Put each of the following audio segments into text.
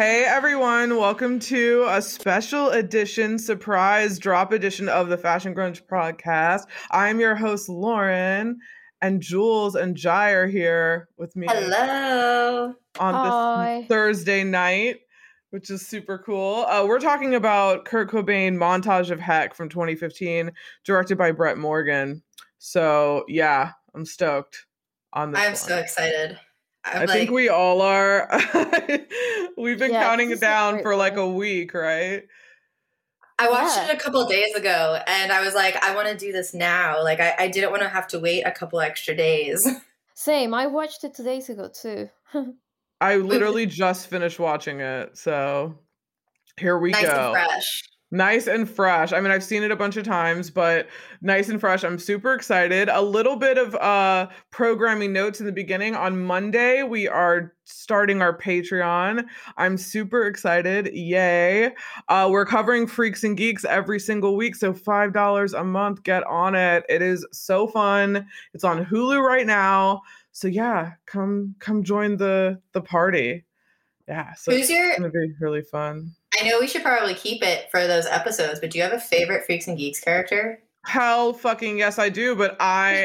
Hey everyone, welcome to a special edition, surprise drop edition of the Fashion Grunge podcast. I'm your host, Lauren, and Jules and Jai are here with me. Hello. This Thursday night, which is super cool. We're talking about Kurt Cobain Montage of Heck from 2015, directed by Brett Morgan. So yeah, I'm stoked on this. I'm so excited. I think we all are. We've been counting it down for like a week, right? I watched it a couple of days ago and I was like, I want to do this now. Like I didn't want to have to wait a couple extra days. Same. I watched it 2 days ago too. I literally just finished watching it. So here we go. Nice and fresh. Nice and fresh. I mean, I've seen it a bunch of times, but nice and fresh. I'm super excited. A little bit of programming notes in the beginning. On Monday, we are starting our Patreon. I'm super excited. Yay. We're covering Freaks and Geeks every single week. So $5 a month. Get on it. It is so fun. It's on Hulu right now. So yeah, come join the party. Yeah. So it's going to be really fun. I know we should probably keep it for those episodes, but do you have a favorite Freaks and Geeks character? Hell fucking yes, I do. But I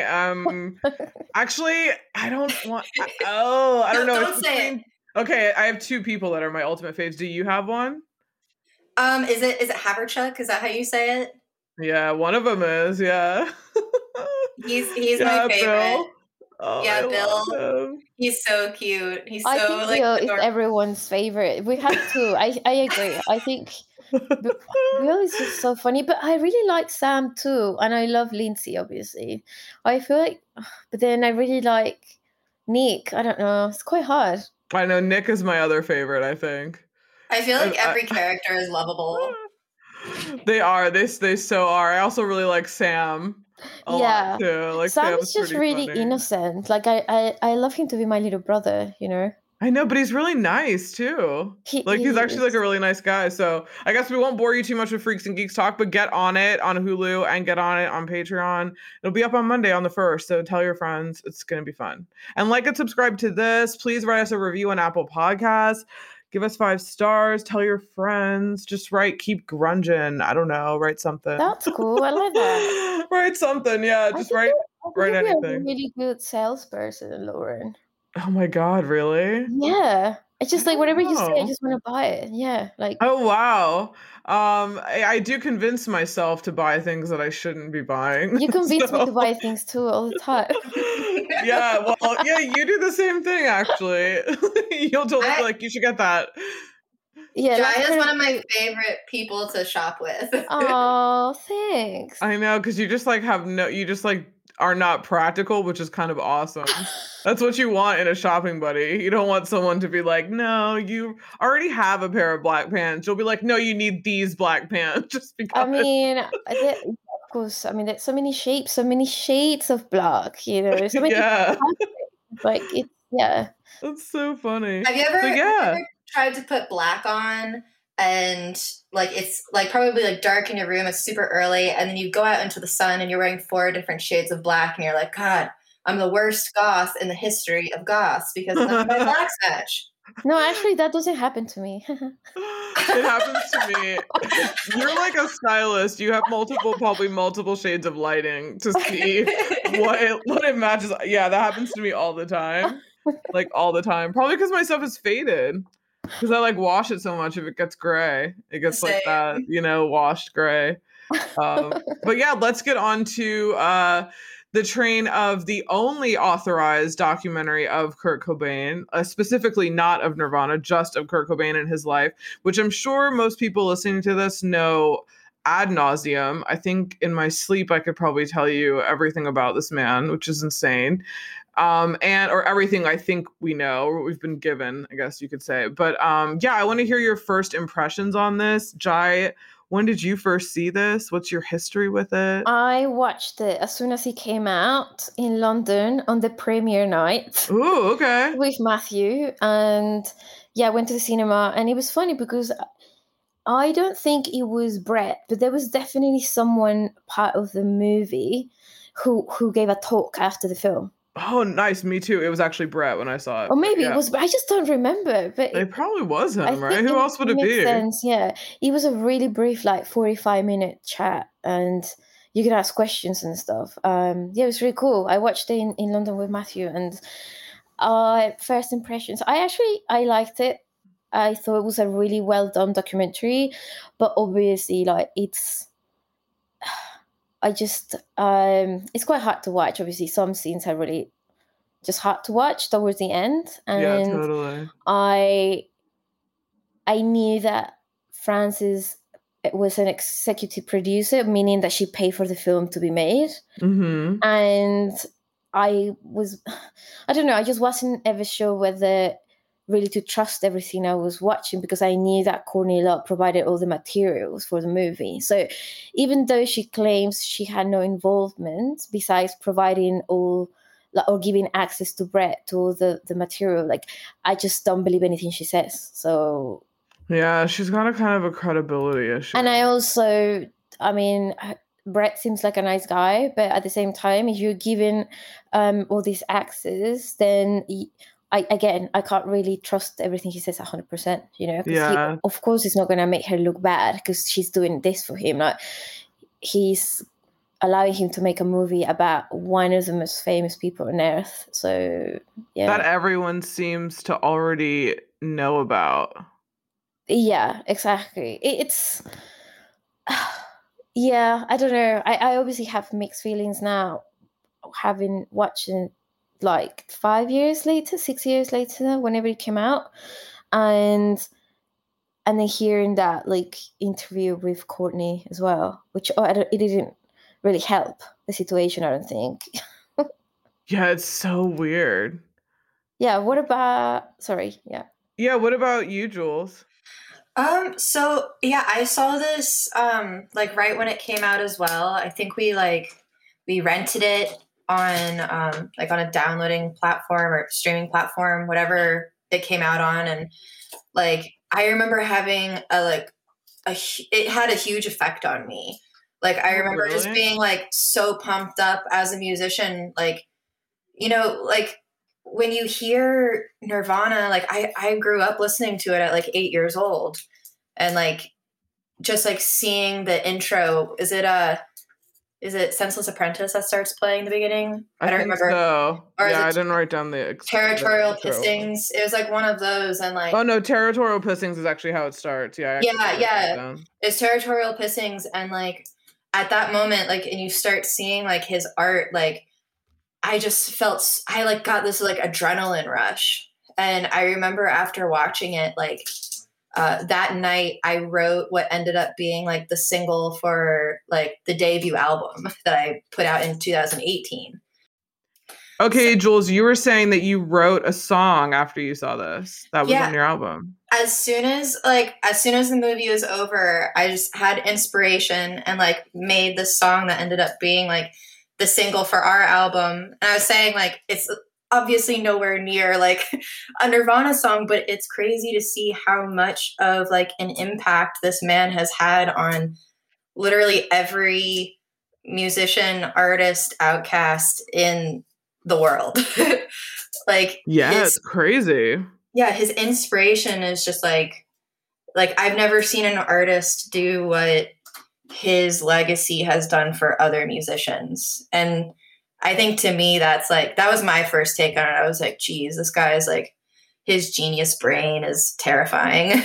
actually, I don't want. I don't know. Don't say it. Okay, I have two people that are my ultimate faves. Do you have one? Is it Haverchuck? Is that how you say it? Yeah, one of them is. Yeah. He's my favorite. Bill. Oh, yeah, Bill. He's so cute. I think Bill is everyone's favorite. We have to. I agree. I think Bill is just so funny. But I really like Sam too, and I love Lindsay. Obviously, I feel like. But then I really like Nick. I don't know. It's quite hard. I know Nick is my other favorite. I think. I feel like every character is lovable. They are. They so are. I also really like Sam. Sam is just really innocent. Like I love him to be my little brother, you know. I know, but he's really nice too. He's actually like a really nice guy. So I guess we won't bore you too much with Freaks and Geeks talk, but get on it on Hulu and get on it on Patreon. It'll be up on Monday on the 1st. So tell your friends. It's going to be fun. And like and subscribe to this. Please write us a review on Apple Podcasts. Give us 5 stars. Tell your friends. Just write, keep grunging. I don't know. Write something. That's cool. I like that. Write something. Yeah. Just write anything. You're a really good salesperson, Lauren. Oh my God. Really? Yeah. It's just like whatever you say, I just want to buy it. Yeah. Like. Oh, wow. I do convince myself to buy things that I shouldn't be buying. You convince me to buy things too all the time. Yeah, well, yeah, you do the same thing, actually. You'll totally be like, you should get that. Yeah, Jaya's one of my favorite people to shop with. Oh, thanks. I know, because you just like are not practical, which is kind of awesome. That's what you want in a shopping buddy. You don't want someone to be like, no, you already have a pair of black pants. You'll be like, no, you need these black pants just because. I mean, of course, I mean, there's so many shapes, so many shades of black, you know. So many like, it's, yeah. That's so funny. Have you ever tried to put black on and like it's like probably like dark in your room, it's super early, and then you go out into the sun and you're wearing 4 different shades of black and you're like, God, I'm the worst goth in the history of goths because none of my blacks match. No, actually, that doesn't happen to me. It happens to me. You're like a stylist. You have probably multiple shades of lighting to see what it matches. Yeah, that happens to me all the time. Like all the time. Probably because my stuff is faded. Because I like wash it so much. If it gets gray, it gets like that, you know, washed gray. But yeah, let's get on to the train of the only authorized documentary of Kurt Cobain, specifically not of Nirvana, just of Kurt Cobain and his life, which I'm sure most people listening to this know ad nauseum. I think in my sleep, I could probably tell you everything about this man, which is insane. Or everything I think we know, or what we've been given, I guess you could say. But I want to hear your first impressions on this. Jai, when did you first see this? What's your history with it? I watched it as soon as it came out in London on the premiere night. Ooh, okay. With Matthew. And yeah, I went to the cinema and it was funny because I don't think it was Brett, but there was definitely someone part of the movie who gave a talk after the film. Oh, nice. Me too. It was actually Brett when I saw it. Or maybe it was, but I just don't remember. But it probably was him, right? Who else would it be? Sense, yeah. It was a really brief, like 45-minute chat, and you could ask questions and stuff. Yeah, it was really cool. I watched it in London with Matthew, and first impressions. I liked it. I thought it was a really well done documentary, but obviously, like it's quite hard to watch. Obviously, some scenes are really just hard to watch towards the end. And yeah, totally. I knew that Frances was an executive producer, meaning that she paid for the film to be made. Mm-hmm. And I don't know, I just wasn't ever sure whether really to trust everything I was watching, because I knew that Courtney Love provided all the materials for the movie. So even though she claims she had no involvement besides providing all, like, or giving access to Brett to all the material, like, I just don't believe anything she says. So yeah, she's got a kind of a credibility issue. And I also, I mean, Brett seems like a nice guy, but at the same time, if you're giving all this access, then I can't really trust everything she says 100%, you know? Yeah. Of course, it's not going to make her look bad because she's doing this for him. Like, he's allowing him to make a movie about one of the most famous people on earth. So, yeah. That everyone seems to already know about. Yeah, exactly. It's... yeah, I don't know. I obviously have mixed feelings now, having watched it, like 6 years later, whenever it came out, and then hearing that, like, interview with Courtney as well, which it didn't really help the situation, I don't think. Yeah, it's so weird. Yeah, what about you, Jules? So yeah, I saw this like right when it came out as well. I think we rented it on like on a downloading platform or streaming platform, whatever it came out on, and like I remember having it had a huge effect on me. Like, I remember really? Just being like so pumped up as a musician, like, you know, like when you hear Nirvana, like I grew up listening to it at like 8 years old, and like just like seeing the intro, is it Senseless Apprentice that starts playing in the beginning? I don't remember. So. Or yeah, I didn't write down the... Territorial Pissings. It was like one of those, and like... Oh, no, Territorial Pissings is actually how it starts. Yeah, yeah. It's Territorial Pissings, and like, at that moment, like, and you start seeing like his art, like, I just felt... I like got this like adrenaline rush. And I remember after watching it, like, that night I wrote what ended up being like the single for like the debut album that I put out in 2018. Okay, so, Jules, you were saying that you wrote a song after you saw this that was on your album. As soon as the movie was over, I just had inspiration and like made this song that ended up being like the single for our album. And I was saying, like, it's obviously nowhere near like a Nirvana song, but it's crazy to see how much of like an impact this man has had on literally every musician, artist, outcast in the world. Like, yeah, it's crazy. Yeah, his inspiration is just like I've never seen an artist do what his legacy has done for other musicians. And I think to me, that's like, that was my first take on it. I was like, geez, this guy is like, his genius brain is terrifying.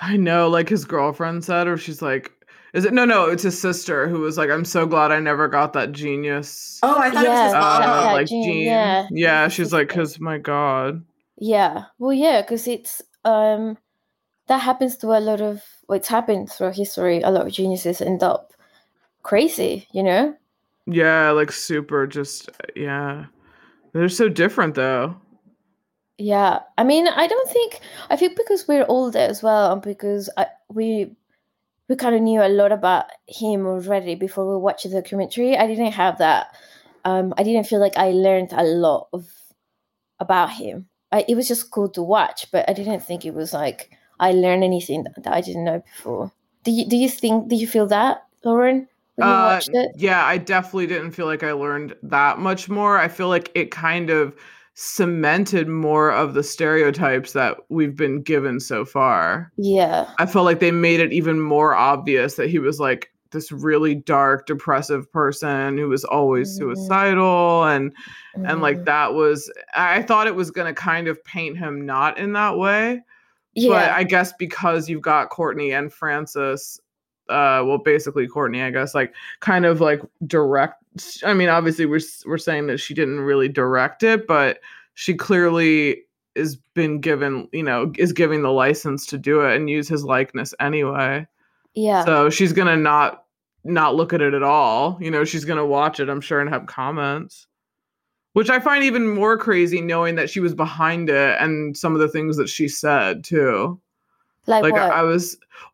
I know, like his girlfriend said, or she's like, it's his sister who was like, I'm so glad I never got that genius. Oh, I thought it was his mom. Like gene. Yeah. Yeah, she's like, cause my God. Yeah. Well, yeah, cause it's, that happens to a lot of, it's happened throughout history. A lot of geniuses end up crazy, you know? Yeah, like super just, yeah. They're so different though. Yeah. I mean, I think because we're older as well, and because we kind of knew a lot about him already before we watched the documentary. I didn't have that. I didn't feel like I learned a lot about him. It was just cool to watch, but I didn't think it was like I learned anything that I didn't know before. Do you feel that, Lauren? when you watched it? Yeah, I definitely didn't feel like I learned that much more. I feel like it kind of cemented more of the stereotypes that we've been given so far. Yeah. I felt like they made it even more obvious that he was like this really dark, depressive person who was always suicidal and like that was, I thought it was going to kind of paint him not in that way. Yeah. But I guess because you've got Courtney and Frances, well, basically Courtney, I guess, like kind of like direct. I mean, obviously we're saying that she didn't really direct it, but she clearly is been given, you know, is giving the license to do it and use his likeness anyway. Yeah. So she's gonna not look at it at all. You know, she's gonna watch it, I'm sure, and have comments. Which I find even more crazy knowing that she was behind it and some of the things that she said, too. Like what?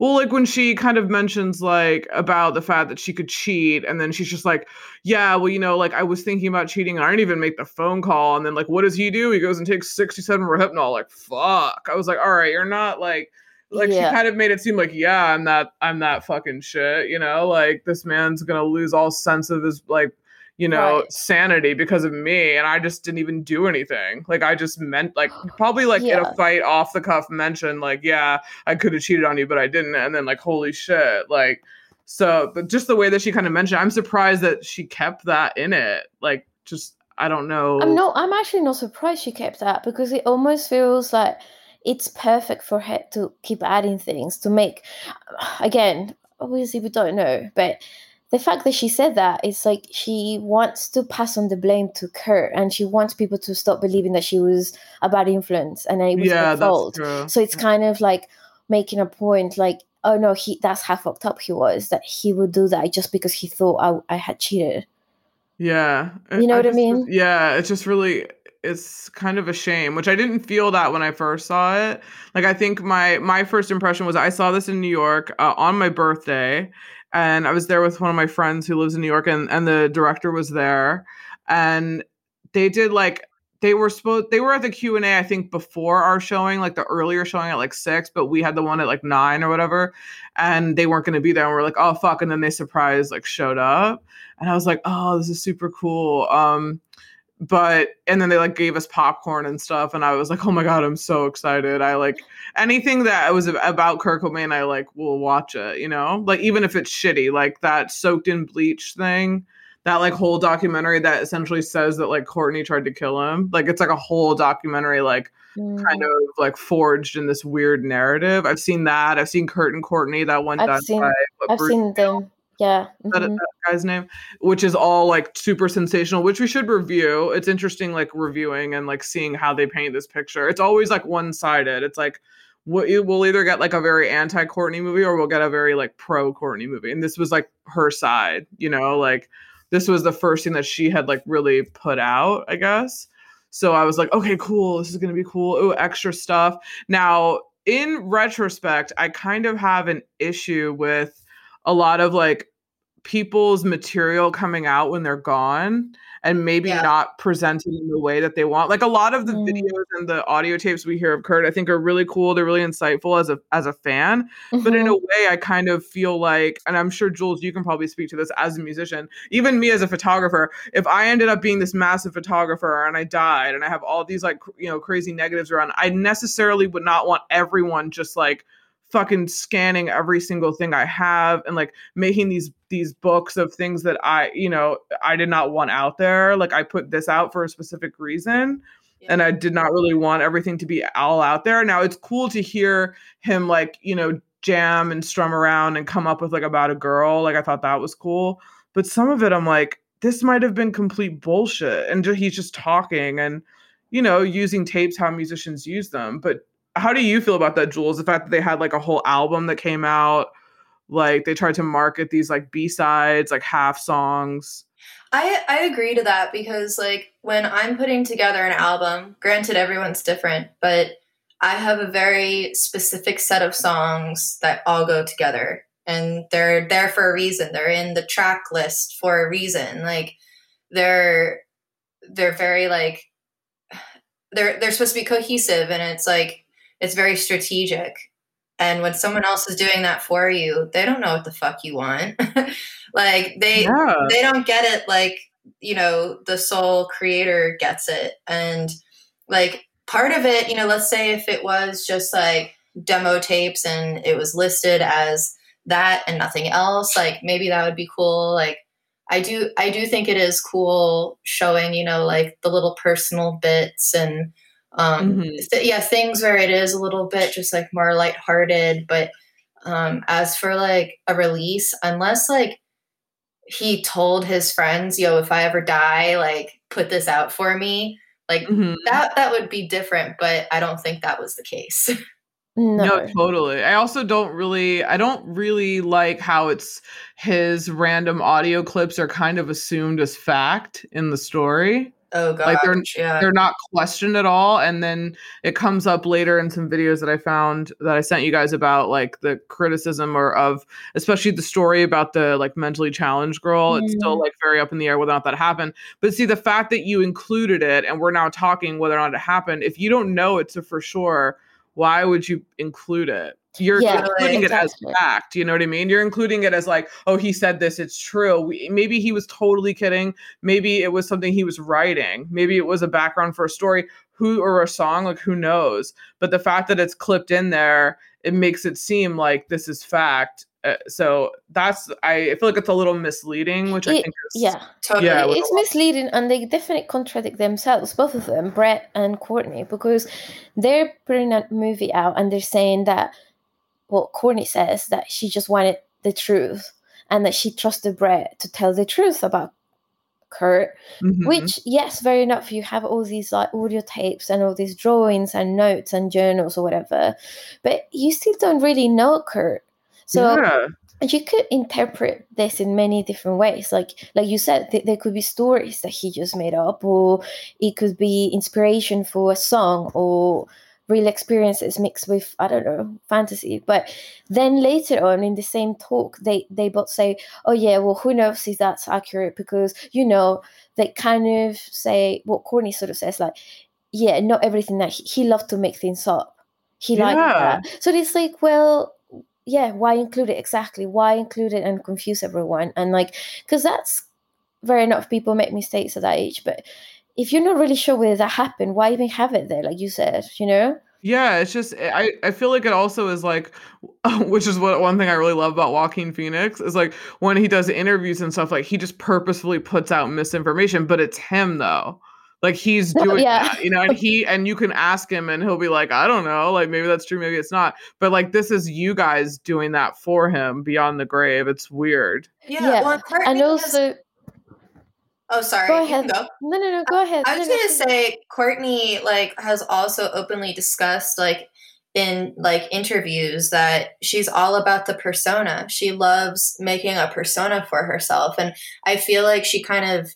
Like when she kind of mentions, like, about the fact that she could cheat. And then she's just like, yeah, well, you know, like, I was thinking about cheating. And I didn't even make the phone call. And then, like, what does he do? He goes and takes 67 Rohypnol. Like, fuck. I was like, all right, you're not, like, yeah. She kind of made it seem like, yeah, I'm that fucking shit, you know? Like, this man's gonna lose all sense of his, like, you know, right. Sanity because of me. And I just didn't even do anything. Like, I just meant, like, probably, like, yeah. In a fight off the cuff mentioned, like, yeah, I could have cheated on you, but I didn't. And then, like, holy shit. Like, so, but just the way that she kind of mentioned, I'm surprised that she kept that in it. Like, just, I don't know. I'm actually not surprised she kept that because it almost feels like it's perfect for her to keep adding things to make, again, obviously we don't know, but the fact that she said that, it's like she wants to pass on the blame to Kurt and she wants people to stop believing that she was a bad influence and it was her fault. True. So it's kind of like making a point like, oh, no, that's how fucked up he was, that he would do that just because he thought I had cheated. Yeah. You know what I mean? Yeah, it's just really... It's kind of a shame, which I didn't feel that when I first saw it. Like, I think my first impression was I saw this in New York on my birthday, and I was there with one of my friends who lives in New York, and the director was there, and they did like they were at the Q&A, I think, before our showing, like the earlier showing at like 6, but we had the one at like 9 or whatever, and they weren't going to be there, and we're like, oh fuck, and then they surprised like showed up, and I was like, oh, this is super cool. But, and then they like gave us popcorn and stuff. And I was like, oh my God, I'm so excited. I like anything that was about Kurt Cobain, I like will watch it, you know, like even if it's shitty, like that Soaked in Bleach thing, that like whole documentary that essentially says that like Courtney tried to kill him. Like it's like a whole documentary, like kind of like forged in this weird narrative. I've seen that. I've seen Kurt and Courtney, that one I've seen them. Yeah. Mm-hmm. That guy's name, which is all like super sensational, which we should review. It's interesting, like reviewing and like seeing how they paint this picture. It's always like one-sided. It's like, we'll either get like a very anti-Courtney movie or we'll get a very like pro-Courtney movie. And this was like her side, you know, like this was the first thing that she had like really put out, I guess. So I was like, okay, cool. This is going to be cool. Ooh, extra stuff. Now, in retrospect, I kind of have an issue with a lot of like people's material coming out when they're gone and maybe not presented in the way that they want. Like a lot of the videos and the audio tapes we hear of Kurt, I think are really cool. They're really insightful as a fan, but in a way I kind of feel like, and I'm sure Jules, you can probably speak to this as a musician, even me as a photographer, if I ended up being this massive photographer and I died and I have all these like, you know, crazy negatives around, I necessarily would not want everyone just like fucking scanning every single thing I have and like making these books of things that I, you know, I did not want out there. Like I put this out for a specific reason and I did not really want everything to be all out there. Now it's cool to hear him like, you know, jam and strum around and come up with like About a Girl. Like I thought that was cool, but some of it I'm like, this might've been complete bullshit. And he's just talking and, you know, using tapes, how musicians use them. But how do you feel about that, Jules? The fact that they had like a whole album that came out, like they tried to market these like B-sides, like half songs. I agree to that because like when I'm putting together an album, granted everyone's different, but I have a very specific set of songs that all go together and they're there for a reason. They're in the track list for a reason. Like they're very like, they're supposed to be cohesive and it's like, it's very strategic. And when someone else is doing that for you, they don't know what the fuck you want. Like they don't get it. Like, you know, the soul creator gets it. And like part of it, you know, let's say if it was just like demo tapes and it was listed as that and nothing else, like maybe that would be cool. Like I do think it is cool showing, you know, like the little personal bits and things where it is a little bit just like more lighthearted. But as for like a release, unless like he told his friends, yo, if I ever die, like put this out for me, like that would be different. But I don't think that was the case. No, totally. I also don't really like how it's his random audio clips are kind of assumed as fact in the story. Oh god. Like they're not questioned at all. And then it comes up later in some videos that I found that I sent you guys about like the criticism or of especially the story about the like mentally challenged girl. It's still like very up in the air whether or not that happened. But see, the fact that you included it and we're now talking whether or not it happened, if you don't know it's a for sure, why would you include it? You're including it as fact. You know what I mean? You're including it as like, oh, he said this. It's true. Maybe he was totally kidding. Maybe it was something he was writing. Maybe it was a background for a story or a song. Like, who knows? But the fact that it's clipped in there, it makes it seem like this is fact. So that's, I feel like it's a little misleading, which I think is... Yeah, totally. Yeah, it's misleading, and they definitely contradict themselves, both of them, Brett and Courtney, because they're putting that movie out and they're saying that, well, Courtney says that she just wanted the truth and that she trusted Brett to tell the truth about Kurt, which, yes, fair enough, you have all these like audio tapes and all these drawings and notes and journals or whatever, but you still don't really know Kurt. So you could interpret this in many different ways. Like you said, there could be stories that he just made up, or it could be inspiration for a song or real experiences mixed with, I don't know, fantasy. But then later on in the same talk, they both say, oh, yeah, well, who knows if that's accurate? Because, you know, they kind of say what Courtney sort of says, like, yeah, not everything that he loved to make things up. He liked that. So it's like, well... yeah, why include it? Exactly. Why include it and confuse everyone? And like, because that's very enough. People make mistakes at that age. But if you're not really sure whether that happened, why even have it there? Like you said, you know? Yeah, it's just, I feel like it also is like, which is what one thing I really love about Joaquin Phoenix is like when he does interviews and stuff, like he just purposefully puts out misinformation, but it's him though. Like he's doing that, you know, and you can ask him and he'll be like, I don't know, like maybe that's true, maybe it's not. But like, this is you guys doing that for him beyond the grave. It's weird. Yeah. Well, and also, oh, sorry. Go ahead. No, go ahead. I was going to say Courtney like has also openly discussed like in like interviews that she's all about the persona. She loves making a persona for herself. And I feel like she kind of,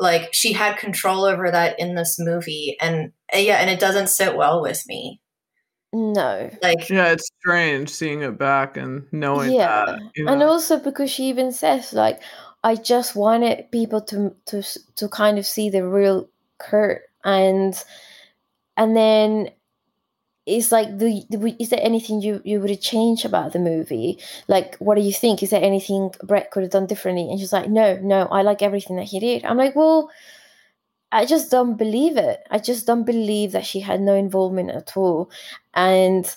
like she had control over that in this movie, and and it doesn't sit well with me. No, like it's strange seeing it back and knowing that. You know? And also because she even says like, I just wanted people to kind of see the real Kurt, and then it's like, is there anything you would have changed about the movie? Like, what do you think? Is there anything Brett could have done differently? And she's like, no, I like everything that he did. I'm like, well, I just don't believe it. I just don't believe that she had no involvement at all. And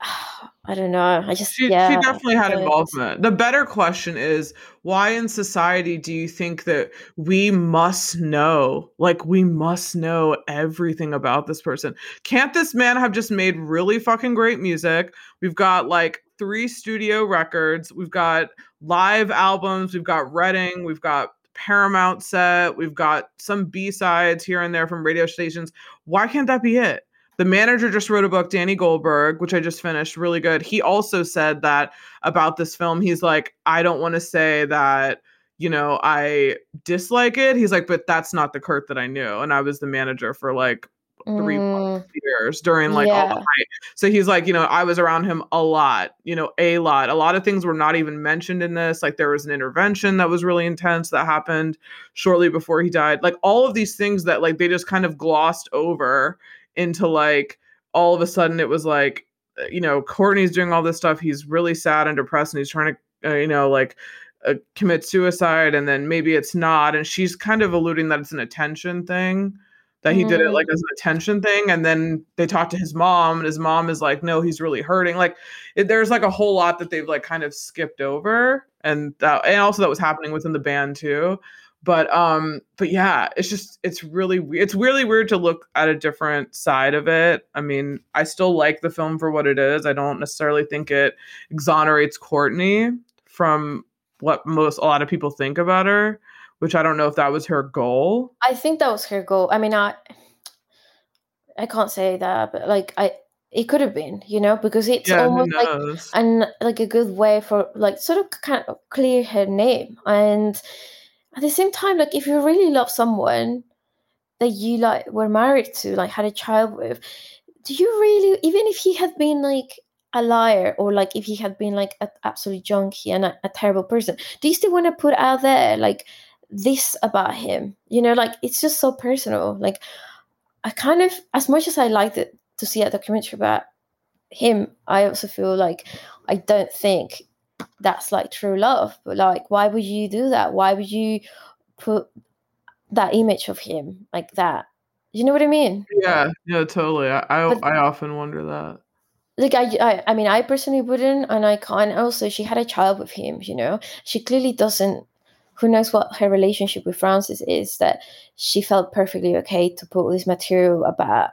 I don't know. I just, she definitely had involvement. The better question is, why in society do you think that we must know everything about this person? Can't this man have just made really fucking great music? We've got like 3 studio records. We've got live albums. We've got Reading. We've got Paramount set. We've got some B-sides here and there from radio stations. Why can't that be it? The manager just wrote a book, Danny Goldberg, which I just finished, really good. He also said that about this film. He's like, I don't want to say that, you know, I dislike it. He's like, but that's not the Kurt that I knew. And I was the manager for like 3 years during like all the hype. So he's like, you know, I was around him a lot. A lot of things were not even mentioned in this. Like there was an intervention that was really intense that happened shortly before he died. Like all of these things that like they just kind of glossed over into like, all of a sudden it was like, you know, Courtney's doing all this stuff. He's really sad and depressed and he's trying to, you know, like commit suicide, and then maybe it's not. And she's kind of alluding that it's an attention thing, that he did it like as an attention thing. And then they talk to his mom, and his mom is like, no, he's really hurting. Like there's like a whole lot that they've like kind of skipped over. And also that was happening within the band too. But yeah, it's really weird to look at a different side of it. I mean, I still like the film for what it is. I don't necessarily think it exonerates Courtney from what a lot of people think about her, which I don't know if that was her goal. I think that was her goal. I mean, I can't say that, but like it could have been, you know, because it's almost like a good way for like sort of kind of clear her name. And at the same time, like if you really love someone that you like were married to, like had a child with, do you really, even if he had been like a liar, or like if he had been like an absolute junkie and a terrible person, do you still want to put out there like this about him? You know, like it's just so personal. Like I kind of, as much as I liked it to see a documentary about him, I also feel like I don't think that's like true love. But like, why would you do that? Why would you put that image of him like that? You know what I mean? Yeah, totally. I often wonder that. Like I mean, I personally wouldn't, and I can't. Also, she had a child with him. You know, she clearly doesn't. Who knows what her relationship with Frances is? That she felt perfectly okay to put this material about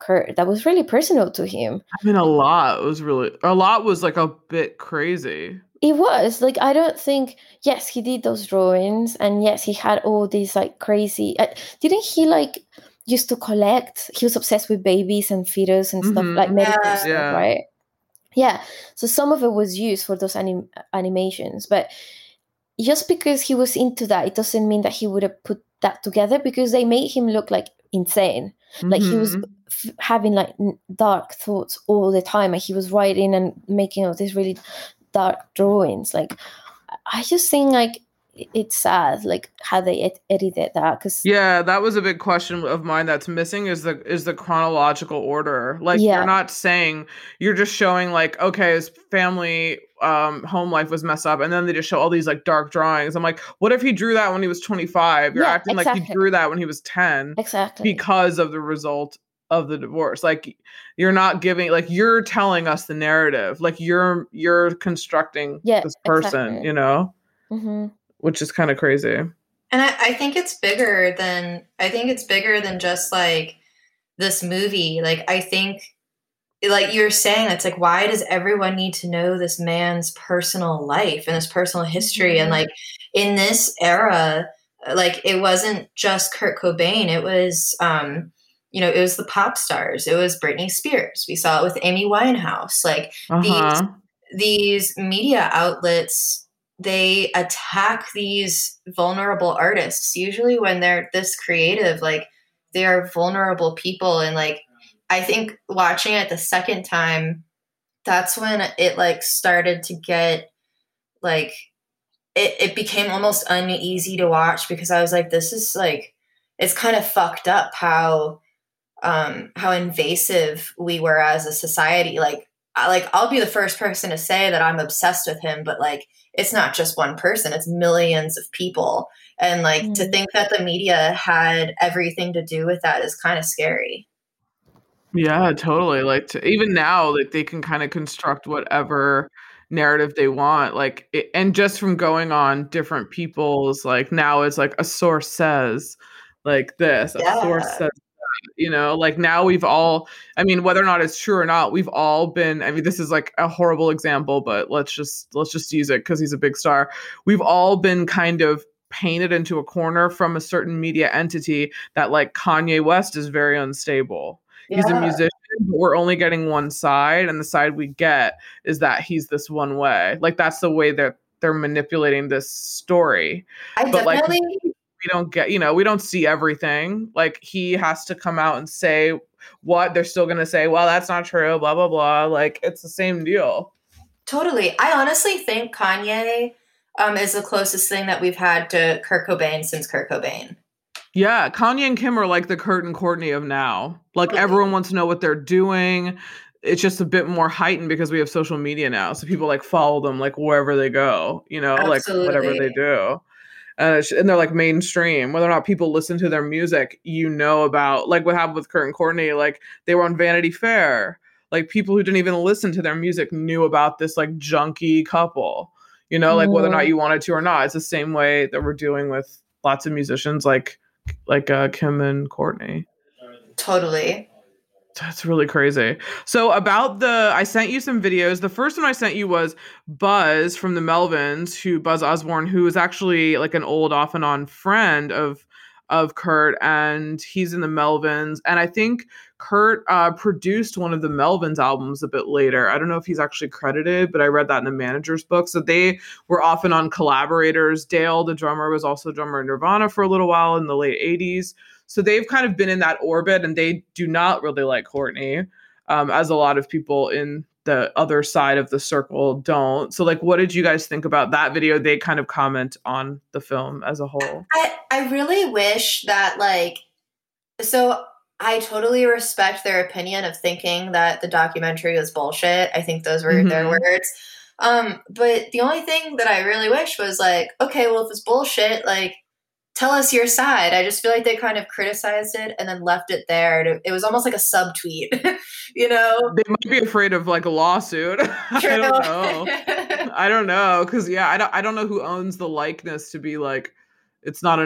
Kurt that was really personal to him. I mean, a lot was like a bit crazy. It was like, I don't think, yes, he did those drawings, and yes, he had all these like crazy, didn't he like used to collect, he was obsessed with babies and fetus and stuff, like medical stuff, right? Yeah, so some of it was used for those animations, but just because he was into that, it doesn't mean that he would have put that together, because they made him look like insane. Like he was having like dark thoughts all the time, and he was writing and making all these really dark drawings. Like I just think like it's sad like how they edited that, because that was a big question of mine that's missing, is the chronological order. Like you're not saying, you're just showing like, okay, his family home life was messed up, and then they just show all these like dark drawings. I'm like, what if he drew that when he was 25? You're acting like he drew that when he was 10, exactly, because of the result of the divorce. Like you're not giving, like you're telling us the narrative, like you're constructing this person, you know, which is kind of crazy. And I think it's bigger than, just like this movie. Like I think, like you're saying, it's like, why does everyone need to know this man's personal life and his personal history? And like in this era, like it wasn't just Kurt Cobain. It was, you know, it was the pop stars. It was Britney Spears. We saw it with Amy Winehouse. Like these media outlets, they attack these vulnerable artists. Usually when they're this creative, like they are vulnerable people. And like, I think watching it the second time, that's when it like started to get like, it became almost uneasy to watch, because I was like, this is like, it's kind of fucked up how invasive we were as a society. Like I'll be the first person to say that I'm obsessed with him, but like, it's not just one person, it's millions of people. And like to think that the media had everything to do with that is kind of scary. Yeah, totally. Like even now, like they can kind of construct whatever narrative they want. Like, and just from going on different people's, like now it's like a source says like this, a source says that. You know, like now we've all, I mean, whether or not it's true or not, we've all been, I mean, this is like a horrible example, but let's just use it because he's a big star. We've all been kind of painted into a corner from a certain media entity that like Kanye West is very unstable. He's a musician, but we're only getting one side, and the side we get is that he's this one way. Like that's the way that they're manipulating this story. We don't get, you know, we don't see everything. Like he has to come out and say what they're still going to say. Well, that's not true, blah, blah, blah. Like it's the same deal. Totally. I honestly think Kanye is the closest thing that we've had to Kurt Cobain since Kurt Cobain. Yeah, Kanye and Kim are like the Kurt and Courtney of now. Like everyone wants to know what they're doing. it's just a bit more heightened because we have social media now. So people like follow them like wherever they go, you know, Absolutely. Like whatever they do. And they're like mainstream, whether or not people listen to their music, you know, about like what happened with Kurt and Courtney, like they were on Vanity Fair, like people who didn't even listen to their music knew about this like junkie couple, you know, like whether or not you wanted to or not. It's the same way that we're doing with lots of musicians like Kim and Courtney. Totally. That's really crazy. So about I sent you some videos. The first one I sent you was Buzz from the Melvins, Buzz Osborne, who is actually like an old off and on friend of Kurt, and he's in the Melvins. And I think Kurt produced one of the Melvins albums a bit later. I don't know if he's actually credited, but I read that in the manager's book. So they were off and on collaborators. Dale, the drummer, was also a drummer in Nirvana for a little while in the late 80s. So they've kind of been in that orbit, and they do not really like Courtney, as a lot of people in the other side of the circle don't. So like, what did you guys think about that video? They kind of comment on the film as a whole. I really wish that so I totally respect their opinion of thinking that the documentary was bullshit. I think those were their words. But the only thing that I really wish was okay, well, if it's bullshit, tell us your side. I just feel like they kind of criticized it and then left it there. It was almost like a subtweet, you know? They might be afraid of a lawsuit. True. I don't know. Cause yeah, I don't know who owns the likeness to be it's not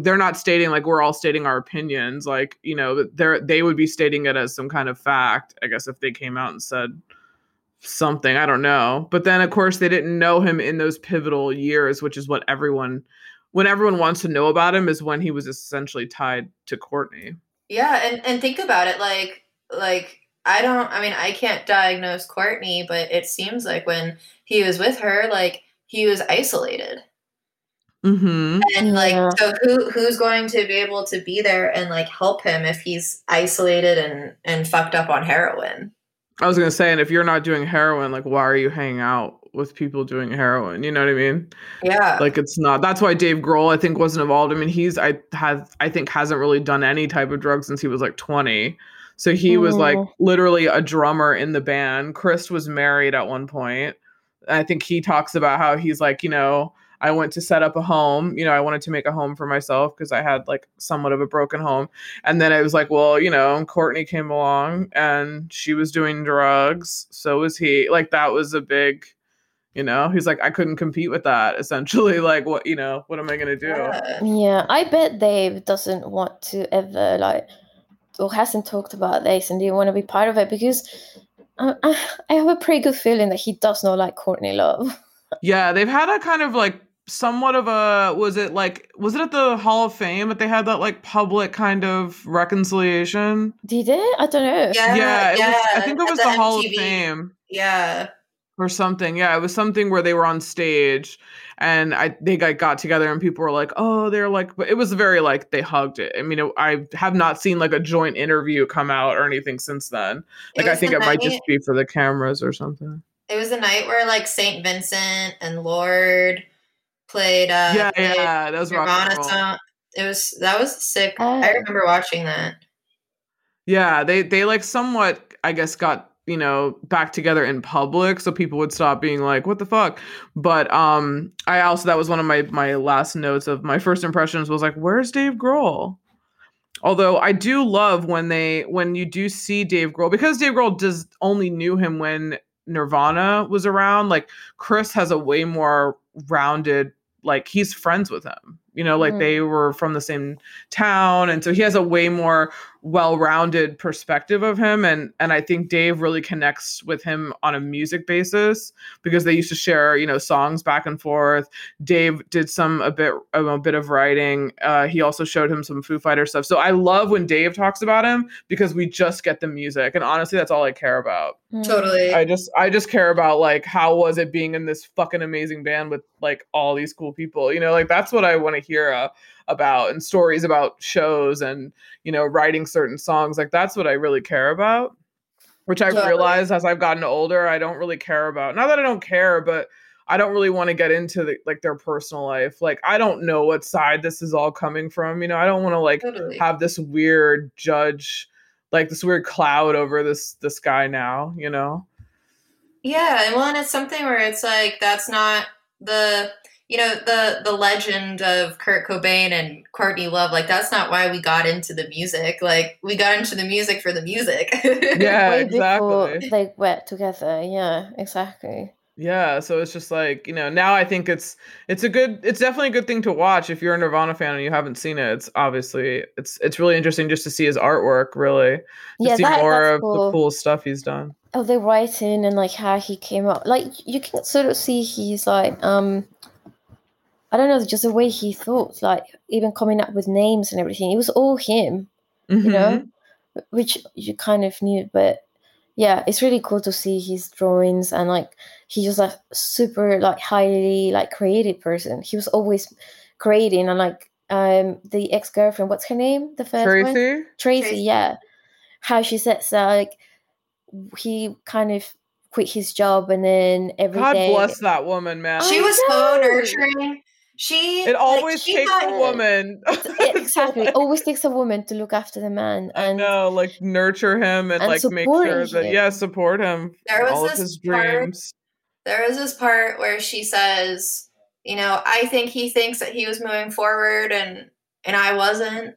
they're not stating we're all stating our opinions. They would be stating it as some kind of fact, I guess, if they came out and said something, I don't know. But then of course they didn't know him in those pivotal years, which is what when everyone wants to know about him is when he was essentially tied to Courtney. Yeah. And think about it. I can't diagnose Courtney, but it seems like when he was with her, he was isolated. Mm-hmm. And so who's going to be able to be there and help him if he's isolated and fucked up on heroin? I was going to say, and if you're not doing heroin, why are you hanging out with people doing heroin? You know what I mean? Yeah. It's not, that's why Dave Grohl, I think, wasn't involved. I mean, I think hasn't really done any type of drug since he was 20. So he was literally a drummer in the band. Chris was married at one point. I think he talks about how he's I went to set up a home, I wanted to make a home for myself because I had somewhat of a broken home. And then it was Courtney came along and she was doing drugs. So was he. That was a big, he's I couldn't compete with that, essentially. What am I going to do? Yeah, I bet Dave doesn't want to ever or hasn't talked about this and didn't want to be part of it because I have a pretty good feeling that he does not like Courtney Love. Yeah, they've had a kind of somewhat of a, was it at the Hall of Fame that they had that public kind of reconciliation? Did it? I don't know. Yeah. I think it was the Hall of Fame. Yeah. Or something. Yeah, it was something where they were on stage and I think I got together and people were oh, they're but it was very they hugged it. I mean, I have not seen a joint interview come out or anything since then. I think it might just be for the cameras or something. It was a night where St. Vincent and Lord played that was Nirvana song. That was sick. Oh. I remember watching that. Yeah, they somewhat, I guess, got back together in public, so people would stop being what the fuck. But I also, that was one of my last notes of my first impressions was where's Dave Grohl? Although I do love when you do see Dave Grohl, because Dave Grohl only knew him when Nirvana was around. Chris has a way more rounded, he's friends with him, they were from the same town, and so he has a way more well-rounded perspective of him, and I think Dave really connects with him on a music basis because they used to share songs back and forth. Dave did a bit of writing. He also showed him some Foo Fighters stuff, so I love when Dave talks about him because we just get the music, and honestly that's all I care about. Totally. I just care about how was it being in this fucking amazing band with all these cool people, that's what I want to hear about, and stories about shows and writing certain songs. That's what I really care about, which I realize as I've gotten older I don't really care about. Not that I don't care, but I don't really want to get into their personal life. I don't know what side this is all coming from. I don't want to have this weird judge like this weird cloud over this guy now, you know? Yeah, well, and it's something where it's like, that's not the, you know, the legend of Kurt Cobain and Courtney Love, like, that's not why we got into the music. Like, we got into the music for the music. Yeah, exactly. Before they worked together. Yeah, exactly. Yeah, so it's just like, you know, now I think it's definitely a good thing to watch if you're a Nirvana fan and you haven't seen it. It's obviously it's really interesting just to see his artwork, really. To see more of the cool stuff he's done. Of the writing and like how he came up. Like you can sort of see he's like I don't know, just the way he thought, like even coming up with names and everything. It was all him, mm-hmm. you know, which you kind of knew. But yeah, it's really cool to see his drawings and like he was like super like highly like creative person. He was always creating and like the ex-girlfriend, what's her name? The first Tracy? One? Tracy, yeah. How she says like he kind of quit his job and then every day. God bless that woman, man. She was so nurturing. It always like, takes a woman. Exactly. It always takes a woman to look after the man. And, I know, like nurture him and like make sure that, support him in all of his dreams. There was this part where she says, you know, I think he thinks that he was moving forward and I wasn't.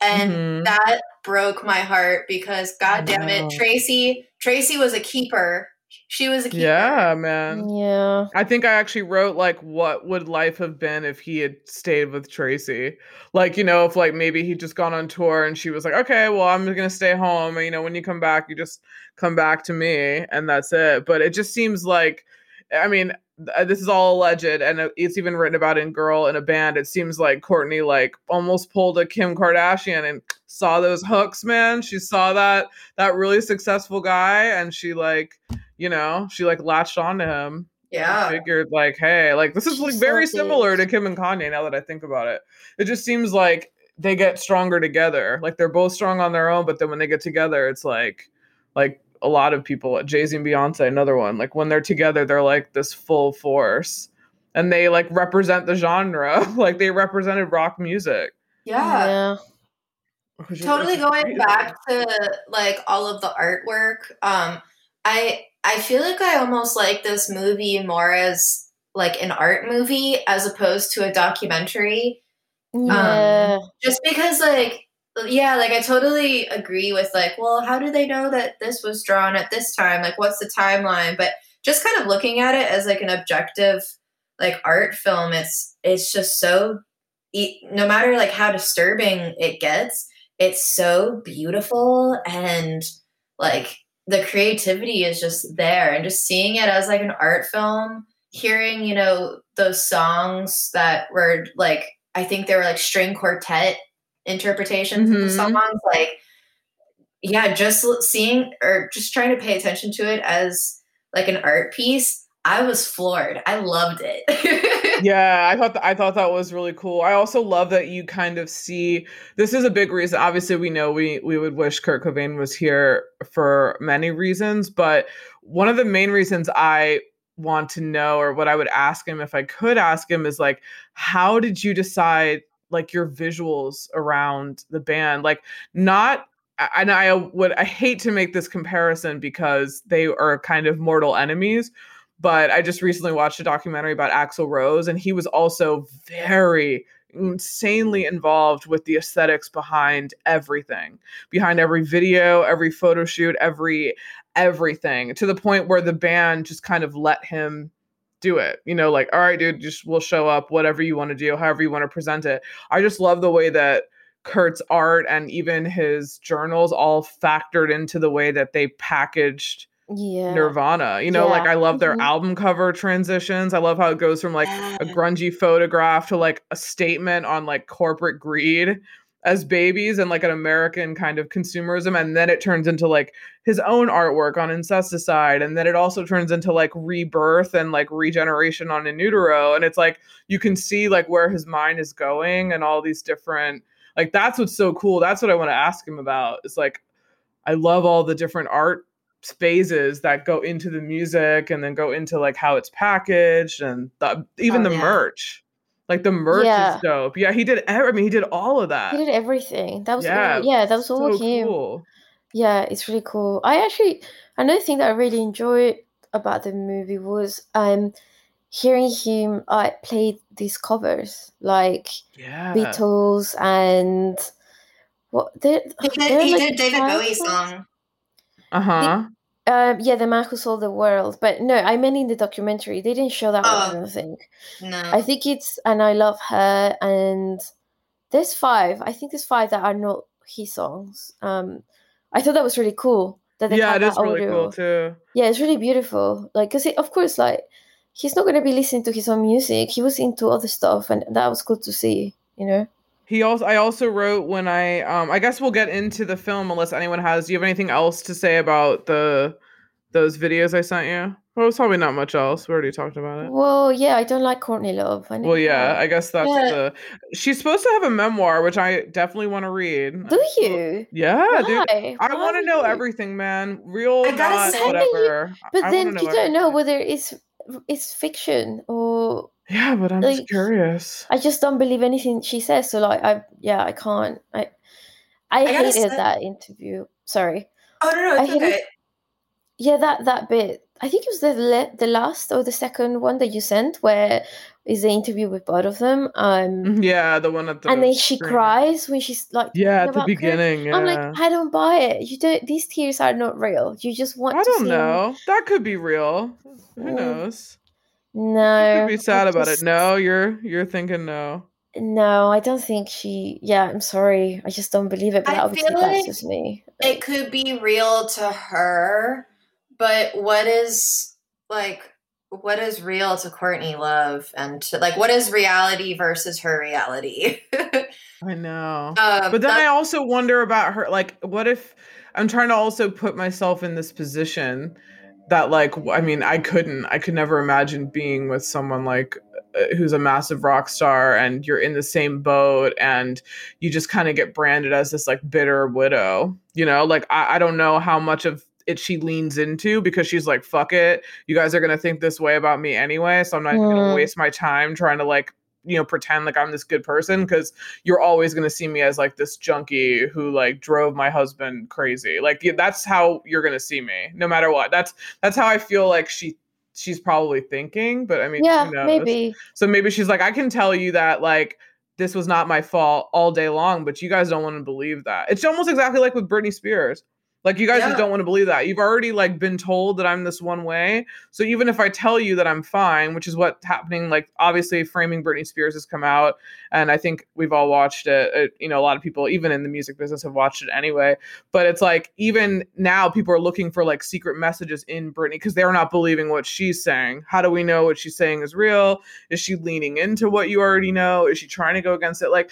And mm-hmm. that broke my heart because, God damn it, Tracy was a keeper. She was a keeper. Yeah, man. Yeah. I think I actually wrote, like, what would life have been if he had stayed with Tracy? Like, you know, if, like, maybe he'd just gone on tour and she was like, okay, well, I'm going to stay home. And, you know, when you come back, you just come back to me and that's it. But it just seems like, I mean, this is all alleged and it's even written about in Girl in a Band. It seems like Courtney, like, almost pulled a Kim Kardashian and saw those hooks, man. She saw that really successful guy and she, like... You know, she like latched onto him. Yeah, figured like, hey, like this is like very similar to Kim and Kanye. Now that I think about it, it just seems like they get stronger together. Like they're both strong on their own, but then when they get together, it's like a lot of people, Jay-Z and Beyonce, another one. Like when they're together, they're like this full force, and they like represent the genre. Like they represented rock music. Yeah. Totally going back to like all of the artwork. I feel like I almost like this movie more as like an art movie as opposed to a documentary. Yeah. Just because like, yeah, like I totally agree with like, well, how do they know that this was drawn at this time? Like, what's the timeline? But just kind of looking at it as like an objective, like art film, it's just so, no matter like how disturbing it gets, it's so beautiful and like, the creativity is just there and just seeing it as like an art film, hearing, you know, those songs that were like, I think they were like string quartet interpretations mm-hmm. of the songs. Like, yeah, just seeing or just trying to pay attention to it as like an art piece. I was floored. I loved it. Yeah, I thought that was really cool. I also love that you kind of see this is a big reason. Obviously, we know we would wish Kurt Cobain was here for many reasons, but one of the main reasons I want to know or what I would ask him if I could ask him is like, how did you decide like your visuals around the band? Like not. And I hate to make this comparison because they are kind of mortal enemies. But I just recently watched a documentary about Axl Rose, and he was also very insanely involved with the aesthetics behind everything, behind every video, every photo shoot, everything, to the point where the band just kind of let him do it. You know, like, all right, dude, just we'll show up, whatever you want to do, however you want to present it. I just love the way that Kurt's art and even his journals all factored into the way that they packaged Nirvana, you know, like I love their mm-hmm. album cover transitions. I love how it goes from like a grungy photograph to like a statement on like corporate greed as babies and like an American kind of consumerism. And then it turns into like his own artwork on Incesticide. And then it also turns into like rebirth and like regeneration on In Utero. And it's like, you can see like where his mind is going and all these different, like, that's what's so cool. That's what I want to ask him about. It's like, I love all the different art phases that go into the music and then go into like how it's packaged and the merch. Like the merch is dope. Yeah, he did. I mean, he did all of that. He did everything. That was all him. Cool. Yeah, it's really cool. Another thing that I really enjoyed about the movie was hearing him play these covers, like Beatles and what he did David Bowie song. The Man Who Sold the World. But no, I meant in the documentary, they didn't show that one. I don't think. No, I think it's And I Love Her, and there's five. I think there's five that are not his songs. I thought that was really cool. Yeah, it is really cool too. Yeah, it's really beautiful. Like, cause of course, like he's not going to be listening to his own music. He was into other stuff, and that was cool to see. You know. I also wrote when I guess we'll get into the film unless anyone has. Do you have anything else to say about those videos I sent you? Well, it's probably not much else. We already talked about it. Well, yeah, I don't like Courtney Love. I guess that's she's supposed to have a memoir, which I definitely want to read. Do you? Yeah, dude. I want to know everything, man. Real, not whatever. But then you don't know whether it's fiction or. Yeah, but I'm just curious. I just don't believe anything she says. So, like, I can't. I hated that interview. Sorry. Oh no, it's okay. Yeah, that bit. I think it was the last or the second one that you sent, where is the interview with both of them. The one at the and then she cries when she's like at the beginning. Yeah. I'm like, I don't buy it. You don't. These tears are not real. You just want. I don't know. That could be real. Who knows? No. You could be sad about it. No, you're thinking no. No, I don't think she. Yeah, I'm sorry. I just don't believe it. But obviously that's just me. It could be real to her. But what is real to Courtney Love and to, like, what is reality versus her reality? I know. But then I also wonder about her, like, what if I'm trying to also put myself in this position that, like, I mean, I could never imagine being with someone like who's a massive rock star and you're in the same boat and you just kind of get branded as this like bitter widow, you know, like, I don't know how much of it she leans into because she's like, fuck it, you guys are going to think this way about me anyway, so I'm not going to waste my time trying to, like, you know, pretend like I'm this good person because you're always going to see me as like this junkie who like drove my husband crazy. Like, that's how you're going to see me no matter what. That's how I feel like she's probably thinking, but I mean, yeah, who knows? Maybe. So maybe she's like, I can tell you that, like, this was not my fault all day long, but you guys don't want to believe that. It's almost exactly like with Britney Spears. Like, you guys just don't want to believe that. You've already, like, been told that I'm this one way. So even if I tell you that I'm fine, which is what's happening, like, obviously Framing Britney Spears has come out, and I think we've all watched it. You know, a lot of people, even in the music business, have watched it anyway. But it's like, even now people are looking for, like, secret messages in Britney because they're not believing what she's saying. How do we know what she's saying is real? Is she leaning into what you already know? Is she trying to go against it? Like,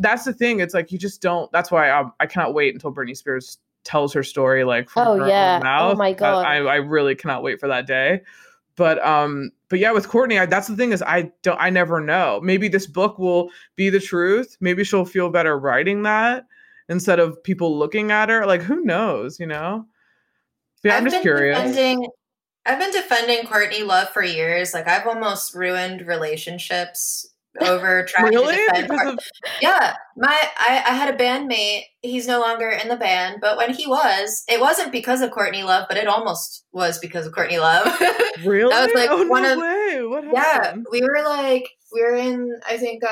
that's the thing. It's like, you just don't. That's why I cannot wait until Britney Spears tells her story, like, from her own mouth. Oh my God. I really cannot wait for that day. But yeah, with Courtney, that's the thing, is I never know. Maybe this book will be the truth. Maybe she'll feel better writing that instead of people looking at her. Like, who knows, you know? Yeah, I'm just curious. I've been defending Courtney Love for years. Like, I've almost ruined relationships over trying to defend her. I had a bandmate. He's no longer in the band, but when he was, it wasn't because of Courtney Love, but it almost was because of Courtney Love. Really? That was like what happened? Yeah, we were in, I think,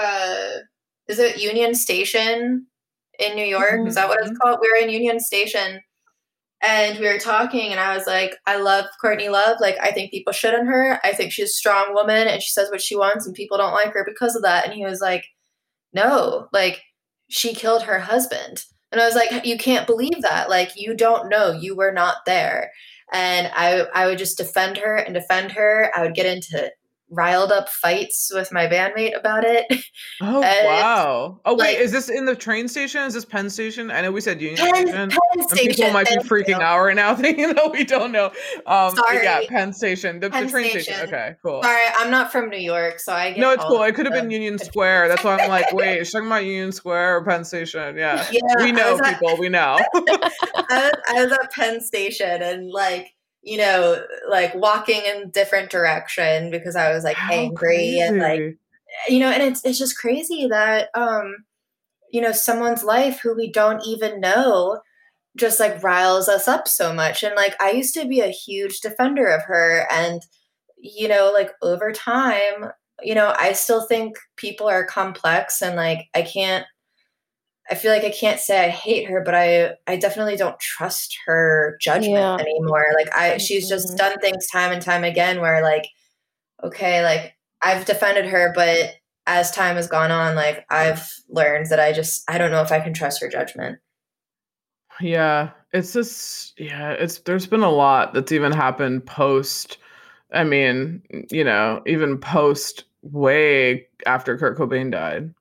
is it Union Station in New York? Mm-hmm. Is that what it's called? We were in Union Station and we were talking, and I was like, I love Courtney Love. Like, I think people shit on her. I think she's a strong woman and she says what she wants and people don't like her because of that. And he was like, no, like, she killed her husband. And I was like, you can't believe that. Like, you don't know. You were not there. And I would just defend her and defend her. I would get into riled up fights with my bandmate about it. Oh, wow. Oh, wait, is this in the train station? Is this Penn Station? I know we said Union Station. And people might be freaking out right now thinking that we don't know. Sorry. Yeah, Penn Station. The train station. Okay, cool. Sorry, I'm not from New York, so I get No, it's cool. It could have been Union Square. That's why I'm like, wait, she's talking about Union Square or Penn Station. Yeah. We know, people. We know. I was at Penn Station and, like, you know, like, walking in different direction because I was, like, angry and, like, you know, and it's just crazy that, you know, someone's life who we don't even know just like riles us up so much. And like, I used to be a huge defender of her, and, you know, like over time, you know, I still think people are complex, and like, I feel like I can't say I hate her, but I definitely don't trust her judgment anymore. Like she's just done things time and time again where like, okay, like I've defended her, but as time has gone on, like I've learned that I don't know if I can trust her judgment. Yeah. It's just, there's been a lot that's even happened post, I mean, you know, even post way after Kurt Cobain died.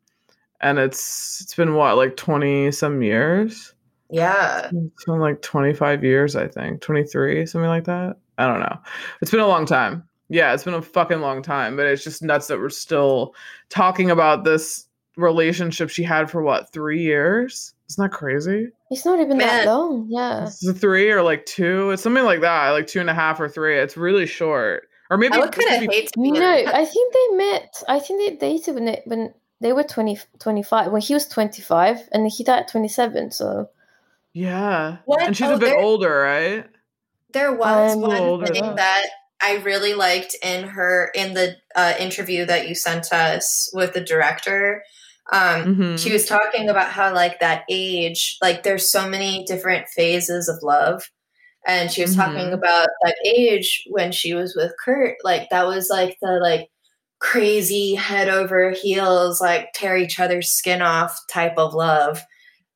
And it's been what, like 20 some years? Yeah. It's been like 25 years, I think. 23, something like that. I don't know. It's been a long time. Yeah, it's been a fucking long time. But it's just nuts that we're still talking about this relationship she had for what, 3 years? Isn't that crazy? It's not even that long. Yeah. It's 3 or like 2. It's something like that. Like 2.5 or 3. It's really short. Or maybe I would kind of hate to be. No, I think they met. I think they dated when they were 25, when he was 25, and he died at 27, so. Yeah. What? And she's a bit older, right? There was one thing that I really liked in the interview that you sent us with the director. She was talking about how, like, that age, like, there's so many different phases of love. And she was talking about that age when she was with Kurt. Like, that was, like, the, like, crazy head over heels, like tear each other's skin off type of love.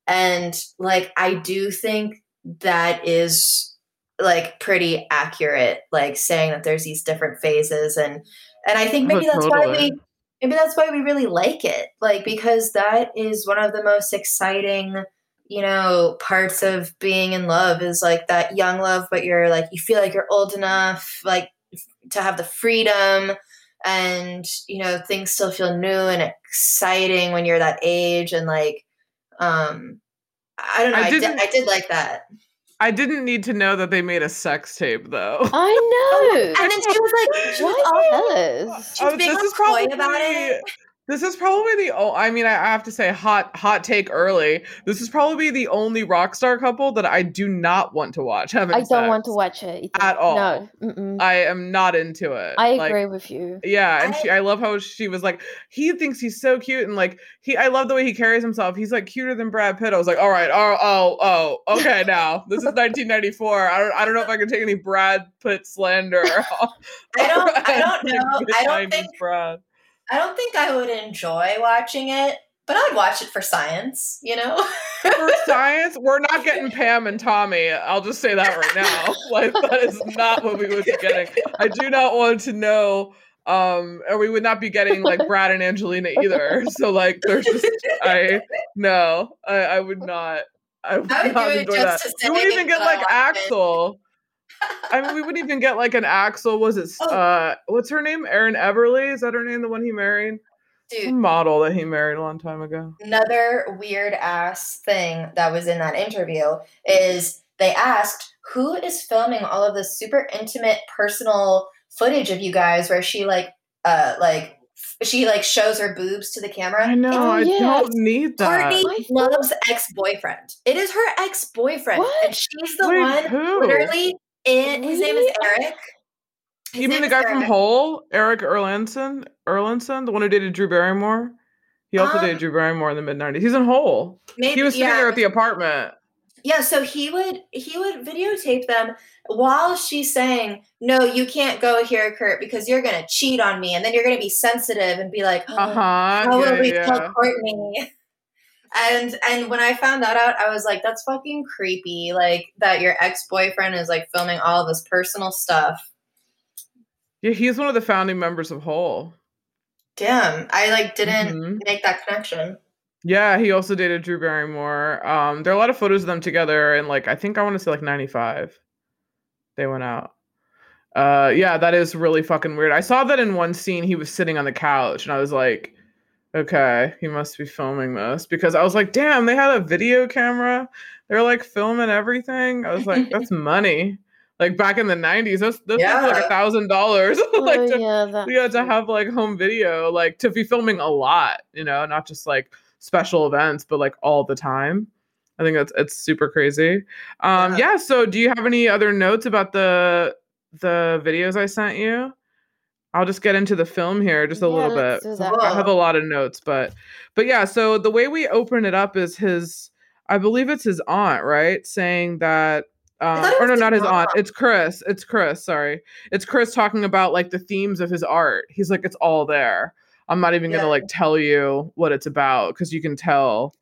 And like, I do think that is like pretty accurate, like saying that there's these different phases. And I think maybe that's why we really like it. Like, because that is one of the most exciting, you know, parts of being in love is like that young love, but you're like, you feel like you're old enough, like to have the freedom. And, you know, things still feel new and exciting when you're that age. And like, I don't know. I did like that. I didn't need to know that they made a sex tape, though. I know. And then she was like, she's being coy about it. This is probably I have to say hot take early. This is probably the only rock star couple that I do not want to watch. Want to watch it either. At all. No. Mm-mm. I am not into it. I agree with you. Yeah. And I love how she was like, he thinks he's so cute. And like, I love the way he carries himself. He's like cuter than Brad Pitt. I was like, all right. Oh, okay. Now this is 1994. I don't know if I can take any Brad Pitt slander. I don't know. I don't think I would enjoy watching it, but I'd watch it for science, you know? For science? We're not getting Pam and Tommy. I'll just say that right now. Like, that is not what we would be getting. I do not want to know, or we would not be getting, like, Brad and Angelina either. So, like, there's just, I would not enjoy that. We wouldn't even get, like, Axl. I mean, we wouldn't even get like an Axl. Was it what's her name? Erin Everly? Is that her name? The one he married? Dude, some model that he married a long time ago. Another weird ass thing that was in that interview is they asked, who is filming all of the super intimate personal footage of you guys where she she shows her boobs to the camera. I know. I don't need that. Courtney Love's ex-boyfriend. It is her ex-boyfriend. What? And she's the one who? Literally. His name is Eric. You mean the guy from Hole? Eric Erlandson? Erlandson? The one who dated Drew Barrymore? He also dated Drew Barrymore in the mid-90s. He's in Hole. Maybe, he was sitting there at the apartment. Yeah, so he would videotape them while she's saying, no, you can't go here, Kurt, because you're going to cheat on me. And then you're going to be sensitive and be like, how will we tell Courtney? And when I found that out, I was like, that's fucking creepy. Like, that your ex-boyfriend is like filming all of this personal stuff. Yeah, he's one of the founding members of Hole. Damn, I like didn't make that connection. Yeah, he also dated Drew Barrymore. There are a lot of photos of them together, and like I think I want to say like 95, they went out. Yeah, that is really fucking weird. I saw that in one scene. He was sitting on the couch, and I was like, okay, he must be filming this, because I was like, damn, they had a video camera. They're like filming everything. I was like, that's money. Like back in the 90s, that's like $1,000. Like to have like home video, like to be filming a lot, you know, not just like special events, but like all the time. I think it's super crazy. Yeah. So do you have any other notes about the videos I sent you? I'll just get into the film here just a little bit. I have a lot of notes, but yeah. So the way we open it up is his, I believe it's his aunt, right? Saying that, or no, not his aunt. It's Chris. Sorry. It's Chris talking about like the themes of his art. He's like, it's all there. I'm not even going to like tell you what it's about. 'Cause you can tell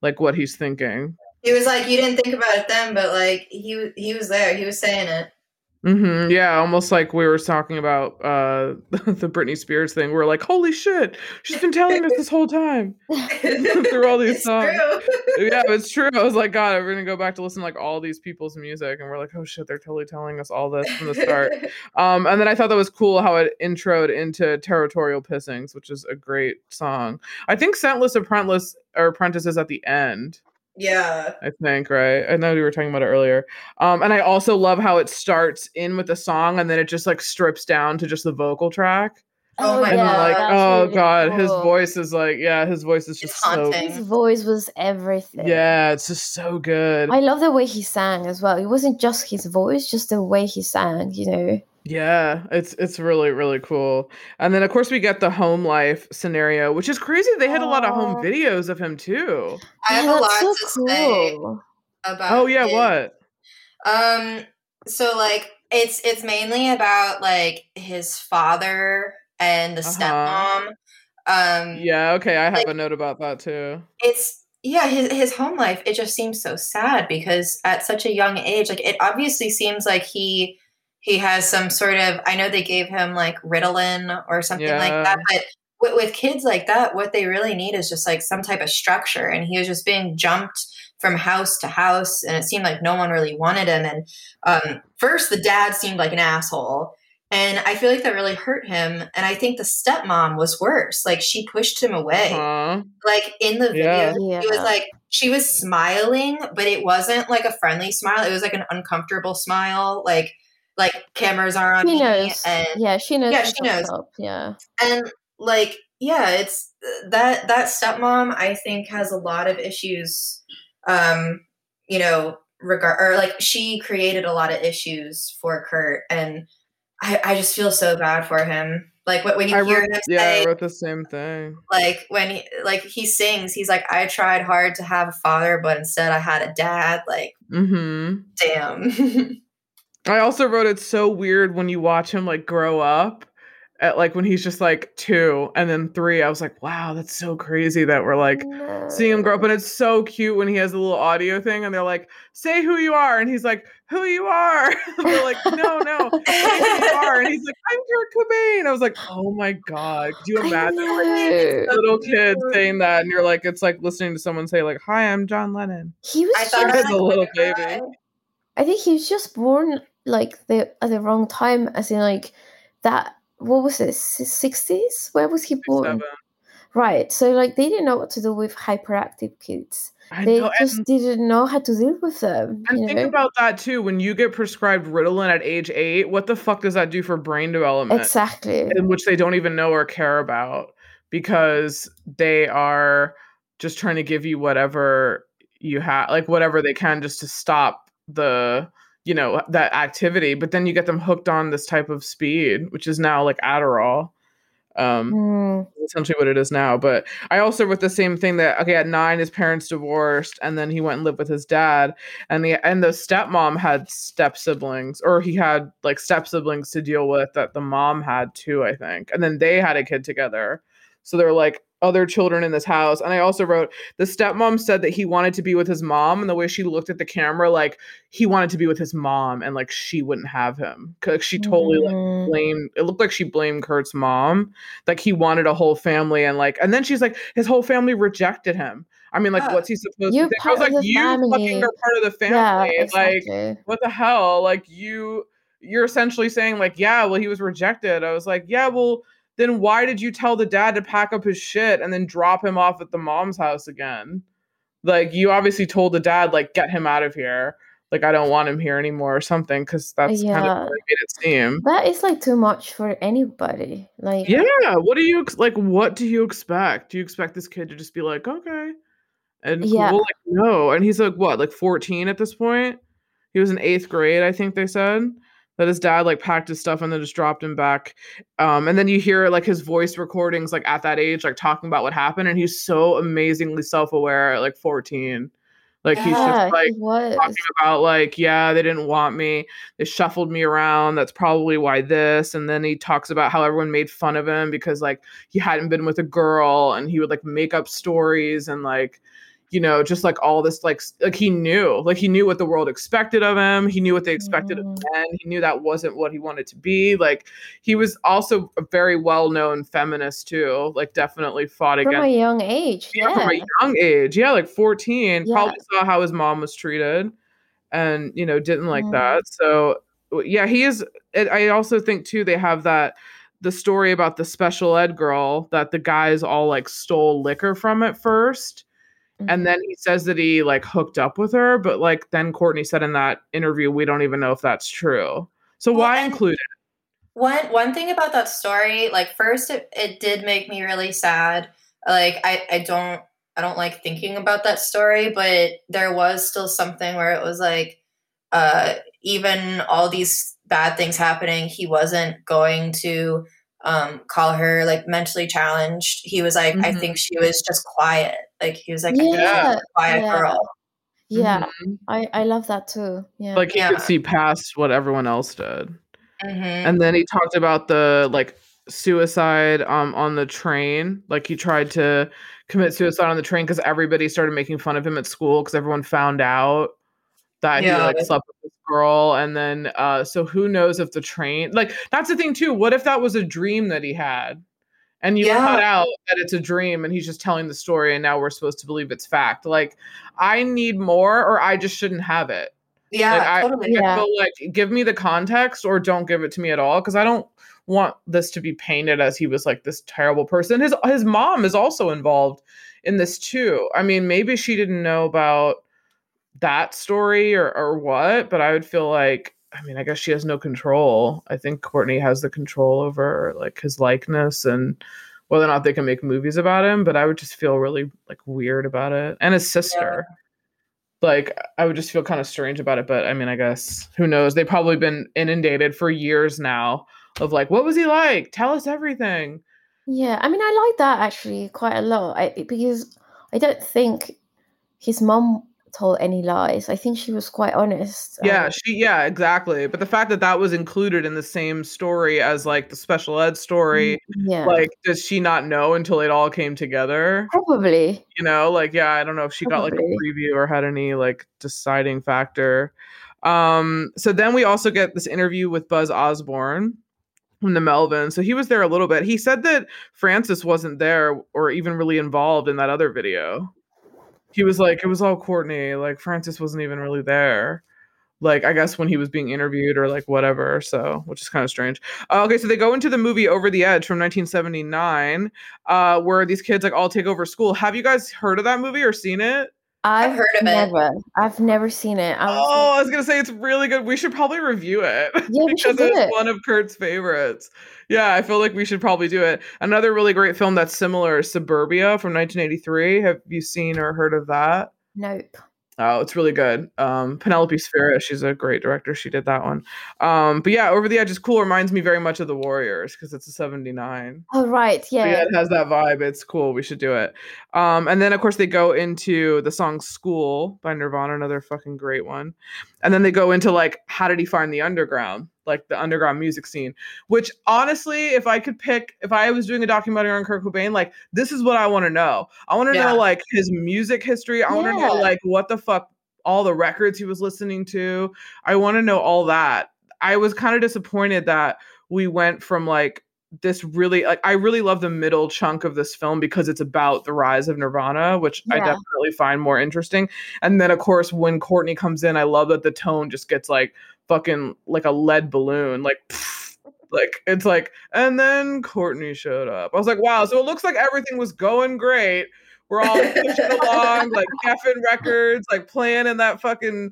like what he's thinking. He was like, you didn't think about it then, but like he was there, he was saying it. Mm-hmm. Yeah, almost like we were talking about the Britney Spears thing. We're like, holy shit, she's been telling us this whole time through all these songs. True. Yeah, it's true. I was like, God, we're gonna go back to listen to like all these people's music, and we're like, oh shit, they're totally telling us all this from the start. And then I thought that was cool how it introed into Territorial Pissings, which is a great song. I think Scentless Apprentice is at the end. Yeah, I think, right? I know we were talking about it earlier. And I also love how it starts in with the song and then it just like strips down to just the vocal track. Oh my God. And like, oh really God, cool. His voice is like, yeah, his voice is just haunting. His voice was everything. Yeah, it's just so good. I love the way he sang as well. It wasn't just his voice, just the way he sang, you know? Yeah, it's really, really cool. And then, of course, we get the home life scenario, which is crazy. They had a lot of home videos of him, too. I have a lot to say about him. What? So, like, it's mainly about, like, his father and the stepmom. I have like, a note about that, too. It's, yeah, his home life, it just seems so sad because at such a young age, like, it obviously seems like he has some sort of, I know they gave him like Ritalin or something like that, but with kids like that, what they really need is just like some type of structure. And he was just being jumped from house to house. And it seemed like no one really wanted him. And first the dad seemed like an asshole. And I feel like that really hurt him. And I think the stepmom was worse. Like she pushed him away. Uh-huh. Like in the video, he was like, she was smiling, but it wasn't like a friendly smile. It was like an uncomfortable smile. Like cameras are on me, and she knows. Yeah, and like it's that stepmom I think has a lot of issues, she created a lot of issues for Kurt, and I just feel so bad for him. Like when you hear him say, I wrote the same thing. Like when he sings, he's like, I tried hard to have a father, but instead I had a dad. Like, damn. I also wrote it's so weird when you watch him like grow up at like when he's just like 2 and then 3. I was like, wow, that's so crazy that we're like seeing him grow up. And it's so cute when he has a little audio thing and they're like, say who you are. And he's like, who you are. And they're like, no, say who you are. And he's like, I'm Kurt Cobain. I was like, oh my God. Could you imagine a little kid saying that? And you're like, it's like listening to someone say like, hi, I'm John Lennon. I thought as a little baby. I think he was just born like at the wrong time, as in like that. What was it? 60s? Where was he born? 67. Right. So like they didn't know what to do with hyperactive kids. They didn't know how to deal with them. And think about that too. When you get prescribed Ritalin at age 8, what the fuck does that do for brain development? Exactly. Which they don't even know or care about because they are just trying to give you whatever you have, like whatever they can, just to stop the that activity. But then you get them hooked on this type of speed, which is now like Adderall, essentially what it is now. But I also with the same thing that at 9 his parents divorced and then he went and lived with his dad, and the stepmom had step siblings, or he had like step siblings to deal with that the mom had too, I think, and then they had a kid together, so they're like other children in this house. And I also wrote, the stepmom said that he wanted to be with his mom, and the way she looked at the camera, like he wanted to be with his mom and like she wouldn't have him. 'Cause she totally like blamed, it looked like she blamed Kurt's mom. Like he wanted a whole family and then she's like, his whole family rejected him. I mean, like, what's he supposed to do? I was like, you fucking are part of the family. Yeah, exactly. Like, what the hell? Like you're essentially saying like, yeah, well, he was rejected. I was like, yeah, well, then why did you tell the dad to pack up his shit and then drop him off at the mom's house again? Like, you obviously told the dad, like, get him out of here. Like, I don't want him here anymore or something, because that's kind of what it made it seem. That is, like, too much for anybody. Like, yeah, what do you expect? Do you expect this kid to just be like, okay, And we're like, no. And he's like, what, like 14 at this point? He was in 8th grade, I think they said. That his dad like packed his stuff and then just dropped him back. And then you hear like his voice recordings like at that age, like talking about what happened. And he's so amazingly self-aware at like 14. Like he's just like talking about like, yeah, they didn't want me. They shuffled me around. That's probably why this. And then he talks about how everyone made fun of him because like he hadn't been with a girl and he would like make up stories and like, you know, just like all this, like he knew what the world expected of him. He knew what they expected of men. He knew that wasn't what he wanted to be. Like he was also a very well-known feminist too. Like definitely fought against from a young age. Yeah, from a young age. Yeah, like 14. Yeah. Probably saw how his mom was treated, and you know didn't like that. So yeah, he is. I also think too they have that. The story about the special ed girl that the guys all like stole liquor from at first. And then he says that he like hooked up with her, but like then Courtney said in that interview, we don't even know if that's true. So why include it? One thing about that story, like first it did make me really sad. Like I don't like thinking about that story, but there was still something where it was like even all these bad things happening, he wasn't going to call her like mentally challenged. He was like, I think she was just quiet. Like he was like, yeah, quiet girl. Yeah, I love that too. Yeah, like he could see past what everyone else did. And then he talked about the like suicide on the train. Like he tried to commit suicide on the train because everybody started making fun of him at school because everyone found out that he like slept with this girl. And then so who knows if the train, like that's the thing too. What if that was a dream that he had? And you cut out that it's a dream and he's just telling the story and now we're supposed to believe it's fact. Like, I need more or I just shouldn't have it. Yeah, like, totally. I feel like give me the context or don't give it to me at all because I don't want this to be painted as he was like this terrible person. His mom is also involved in this too. I mean, maybe she didn't know about that story or what, but I would feel like, I mean, I guess she has no control. I think Courtney has the control over like his likeness and whether or not they can make movies about him. But I would just feel really like weird about it. And his sister, like I would just feel kind of strange about it. But I mean, I guess who knows? They've probably been inundated for years now of like, what was he like? Tell us everything. Yeah. I mean, I like that actually quite a lot because I don't think his mom told any lies. I think she was quite honest. Yeah, exactly. But the fact that that was included in the same story as like the special ed story, like does she not know until it all came together? Probably. You know, like I don't know if she got like a preview or had any like deciding factor. So then we also get this interview with Buzz Osborne from the Melvins. So he was there a little bit. He said that Frances wasn't there or even really involved in that other video. He was like, it was all Courtney. Like, Frances wasn't even really there. Like, I guess when he was being interviewed or like whatever. So, which is kind of strange. Okay, so they go into the movie Over the Edge from 1979, where these kids like all take over school. Have you guys heard of that movie or seen it? I've heard of it. I've never seen it. I was going to say it's really good. We should probably review it. Yeah, because it's one of Kurt's favorites. Yeah, I feel like we should probably do it. Another really great film that's similar is Suburbia from 1983. Have you seen or heard of that? Nope. Oh, it's really good. Penelope Spheris, she's a great director. She did that one. But yeah, Over the Edge is cool. Reminds me very much of The Warriors because it's a 79. Oh, right. Yeah. Yeah, it has that vibe. It's cool. We should do it. And then, of course, they go into the song School by Nirvana, another fucking great one. And then they go into like, how did he find the underground? Like the underground music scene, which honestly, if I could pick, if I was doing a documentary on Kurt Cobain, like this is what I want to know. I want to know like his music history. I want to know like what the fuck, all the records he was listening to. I want to know all that. I was kind of disappointed that we went from like this really, like I really love the middle chunk of this film because it's about the rise of Nirvana, which I definitely find more interesting. And then of course, when Courtney comes in, I love that the tone just gets like, fucking like a lead balloon, like pfft, like it's like, and then Courtney showed up. I was like, wow, so it looks like everything was going great. We're all pushing along like Geffen records, like playing in that fucking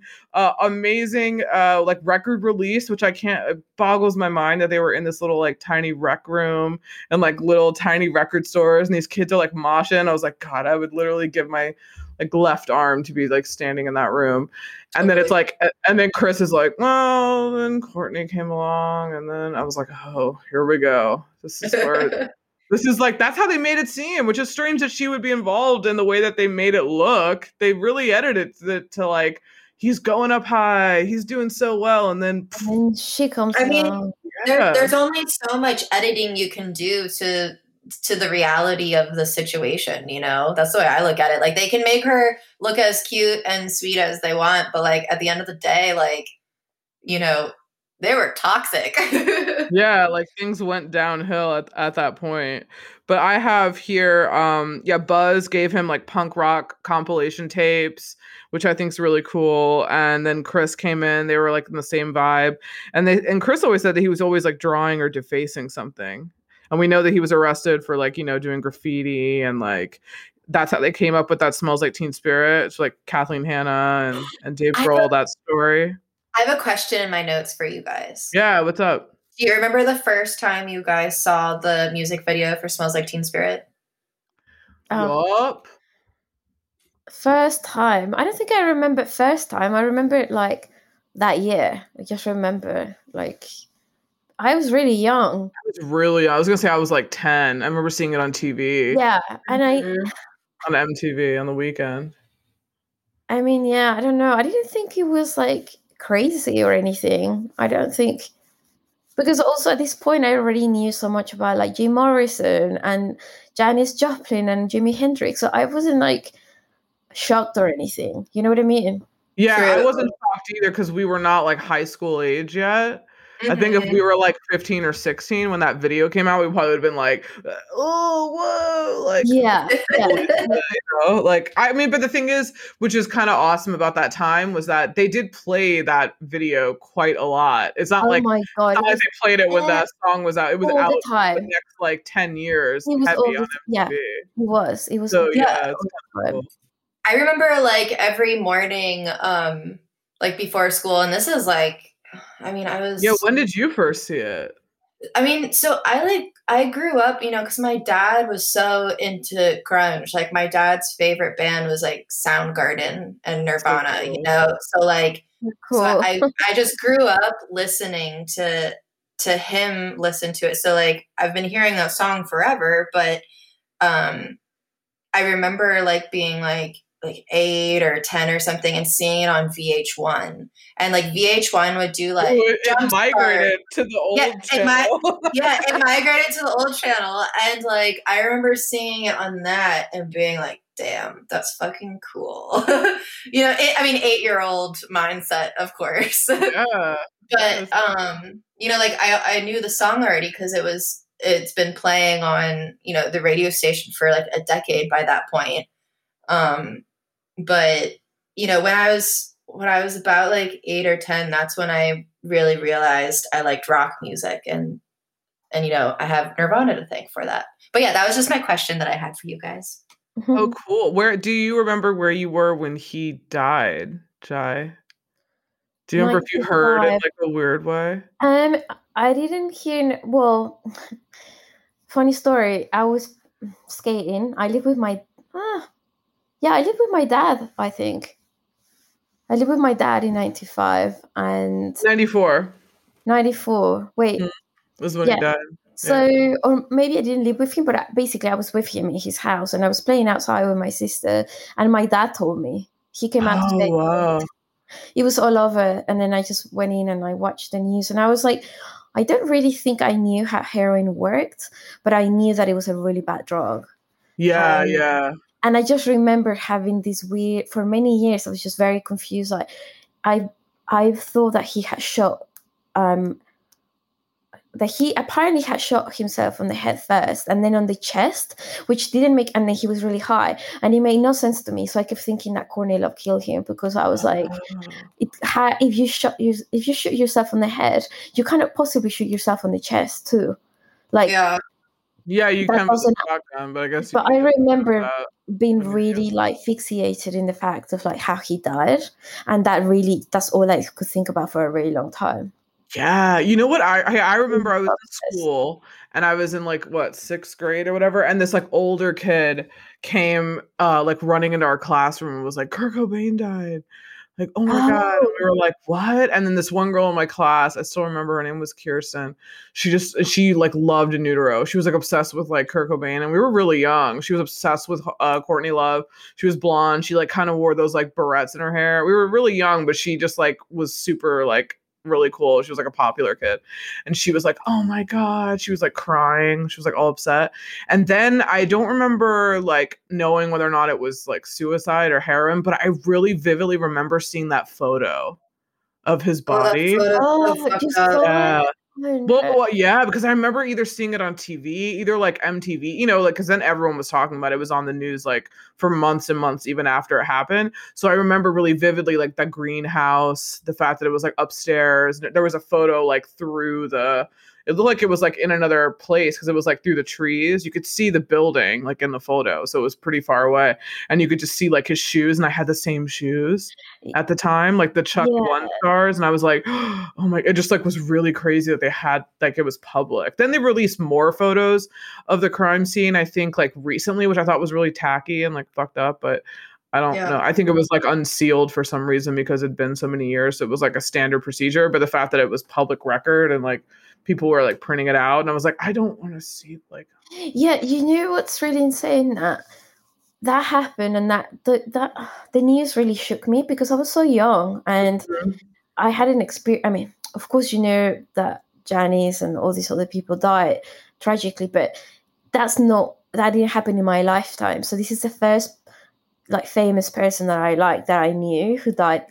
amazing like record release, which I can't, it boggles my mind that they were in this little like tiny rec room and like little tiny record stores and these kids are like moshing. I was like, God, I would literally give my like left arm to be like standing in that room. And then it's like, and then Chris is like, well, then Courtney came along. And then I was like, oh, here we go. This is where, this is like, that's how they made it seem, which is strange that she would be involved in the way that they made it look. They really edited it to like, he's going up high, he's doing so well. And then she comes along. There's only so much editing you can do to the reality of the situation, you know? That's the way I look at it. Like, they can make her look as cute and sweet as they want, but, like, at the end of the day, like, you know, they were toxic. Yeah, like, things went downhill at that point. But I have here, Buzz gave him, like, punk rock compilation tapes, which I think is really cool. And then Chris came in. They were, like, in the same vibe. And Chris always said that he was always, like, drawing or defacing something. And we know that he was arrested for, like, you know, doing graffiti, and like that's how they came up with that Smells Like Teen Spirit. It's like Kathleen Hanna and Dave Grohl, that story. I have a question in my notes for you guys. Yeah, what's up? Do you remember the first time you guys saw the music video for Smells Like Teen Spirit? Yup. First time. I don't think I remember it first time. I remember it like that year. I just remember like I was really young. I was going to say I was like 10. I remember seeing it on TV. Yeah. And on MTV on the weekend. I mean, yeah, I don't know. I didn't think it was like crazy or anything. I don't think. Because also at this point, I already knew so much about like Jim Morrison and Janis Joplin and Jimi Hendrix. So I wasn't like shocked or anything. You know what I mean? Yeah, so, I wasn't shocked either because we were not like high school age yet. I think if we were like 15 or 16 when that video came out, we probably would have been like, oh, whoa. Like, yeah. You know, like, I mean, but the thing is, which is kind of awesome about that time, was that they did play that video quite a lot. It's not like they played it when that song was out. It was out for the next like 10 years. It was heavy on MTV. Yeah, it was. It was. So, yeah, it's kind of cool. I remember like every morning, like before school, and this is like, I mean, I was... Yeah, when did you first see it? I mean, so I grew up, you know, because my dad was so into grunge. Like, my dad's favorite band was, like, Soundgarden and Nirvana, so cool. You know? So, like, cool. So I just grew up listening to him listen to it. So, like, I've been hearing that song forever, but I remember, like, being, like 8 or 10 or something, and seeing it on VH1, and like VH1 would do like it migrated to the old channel. It migrated to the old channel, and like I remember seeing it on that and being like, "Damn, that's fucking cool." You know, 8-year-old mindset, of course. Yeah, but you know, like I knew the song already because it's been playing on, you know, the radio station for like a decade by that point. But you know, when I was about like 8 or 10, that's when I really realized I liked rock music, and you know, I have Nirvana to thank for that. But yeah, that was just my question that I had for you guys. Oh, cool. Where do you remember where you were when he died, Jai? Do you remember if you heard it like a weird way? I didn't hear. Well, funny story. I was skating. I lived with my dad, I think. I lived with my dad in 95 and... 94. 94. Wait. Mm-hmm. Was when he died. Yeah. So, or maybe I didn't live with him, but basically I was with him in his house, and I was playing outside with my sister, and my dad told me. He came out to bed. Wow. It was all over, and then I just went in and I watched the news, and I was like, I don't really think I knew how heroin worked, but I knew that it was a really bad drug. Yeah, yeah. And I just remember having this weird, for many years, I was just very confused. Like, I thought that he had shot, that he apparently had shot himself on the head first and then on the chest, which didn't make, and then he was really high. And it made no sense to me. So I kept thinking that Courtney Love killed him, because I was like, if you shoot yourself on the head, you cannot possibly shoot yourself on the chest too. Like, yeah. Yeah, you can with a shotgun, but I guess... But I remember being really, like, fixated in the fact of, like, how he died. And that's all I could think about for a really long time. Yeah. You know what? I remember I was in school and I was in like, what, sixth grade or whatever. And this like older kid came like running into our classroom and was like, Kurt Cobain died. Like, oh my God. And we were like, what? And then this one girl in my class, I still remember her name was Kirsten. She like loved In Utero. She was like obsessed with like Kurt Cobain. And we were really young. She was obsessed with Courtney Love. She was blonde. She like kind of wore those like barrettes in her hair. We were really young, but she just like was super like really cool. She was like a popular kid. And she was like, oh my God. She was like crying. She was like all upset. And then I don't remember like knowing whether or not it was like suicide or heroin, but I really vividly remember seeing that photo of his body. Well, yeah, because I remember either seeing it on TV, either like MTV, you know, like, because then everyone was talking about it. It was on the news like for months and months, even after it happened. So I remember really vividly like that greenhouse, the fact that it was like upstairs. There was a photo like through it looked like it was like in another place because it was like through the trees. You could see the building like in the photo. So it was pretty far away. And you could just see like his shoes. And I had the same shoes at the time, like the Chuck One stars. And I was like, oh my, it just like was really crazy that they had, like it was public. Then they released more photos of the crime scene, I think like recently, which I thought was really tacky and like fucked up. But I don't know. I think it was like unsealed for some reason because it'd been so many years. So it was like a standard procedure. But the fact that it was public record and like people were like printing it out, and I was like, I don't want to see like. Yeah, you know what's really insane that happened, and that the news really shook me because I was so young and I had an experience. I mean, of course, you know that Janice and all these other people died tragically, but that didn't happen in my lifetime. So this is the first like famous person that I knew who died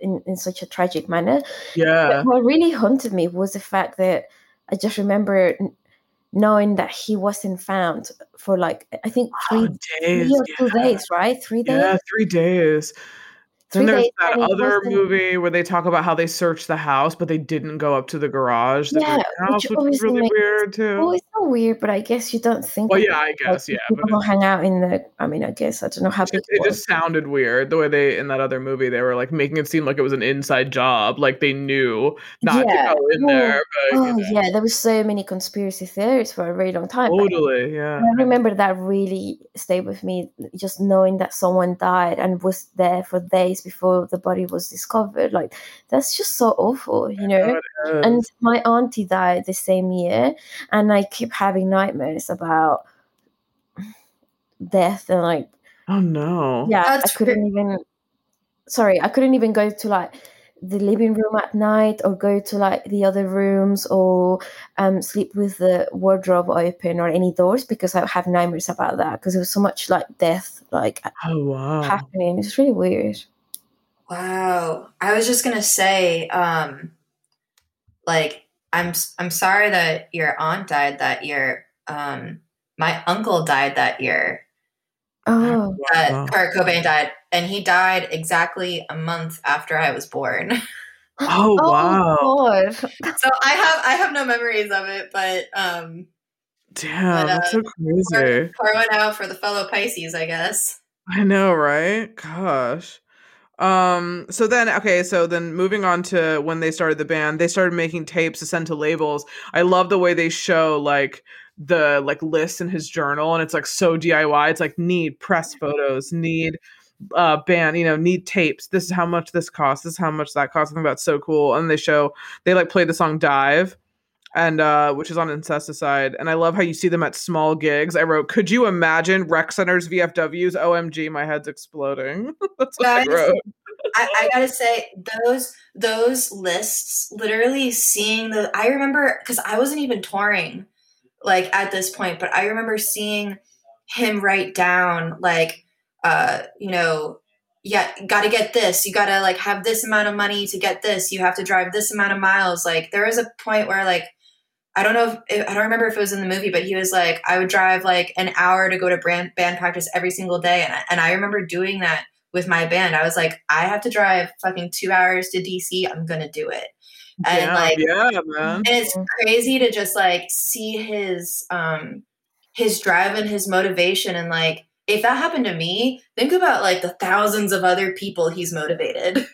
in such a tragic manner. Yeah. But what really haunted me was the fact that I just remember knowing that he wasn't found for like, I think three days. Then there's that other movie where they talk about how they searched the house, but they didn't go up to the garage. Which is really weird too. Well, it's not weird, but I guess you don't think. Well, yeah, I guess, yeah. People don't hang out in the. I mean, I guess I don't know how. It just sounded weird the way they in that other movie they were like making it seem like it was an inside job, like they knew not to go in there. But, there was so many conspiracy theories for a very long time. Totally, yeah. I remember that really stayed with me, just knowing that someone died and was there for days before the body was discovered. Like, that's just so awful, you know. And my auntie died the same year, and I keep having nightmares about death and like, oh no. Yeah, I couldn't even go to like the living room at night or go to like the other rooms or sleep with the wardrobe open or any doors because I have nightmares about that because there was so much like death like happening. It's really weird. Wow. I was just going to say, like, I'm sorry that your aunt died that year. My uncle died that year. Oh. Kurt Cobain died, and he died exactly a month after I was born. Oh, wow. Oh, so I have no memories of it, but, damn, that's so crazy. Pour one out for the fellow Pisces, I guess. I know, right? Gosh. So then moving on to when they started the band, they started making tapes to send to labels. I love the way they show like the like list in his journal, and it's like so DIY. It's like need press photos, need band, you know, need tapes. This is how much this costs. This is how much that costs. I think that's so cool. And they like play the song Dive, and which is on Incesticide. And I love how you see them at small gigs. I wrote, could you imagine rec centers, VFWs? OMG, my head's exploding. That's what I wrote. I gotta say, those lists, literally seeing those, I remember, because I wasn't even touring like at this point, but I remember seeing him write down like, you know, yeah, gotta get this. You gotta like have this amount of money to get this. You have to drive this amount of miles. Like there was a point where like, I don't remember if it was in the movie, but he was like, I would drive like an hour to go to band practice every single day. And I remember doing that with my band. I was like, I have to drive fucking 2 hours to DC. I'm going to do it. And man. And it's crazy to just like see his drive and his motivation. And like, if that happened to me, think about like the thousands of other people he's motivated.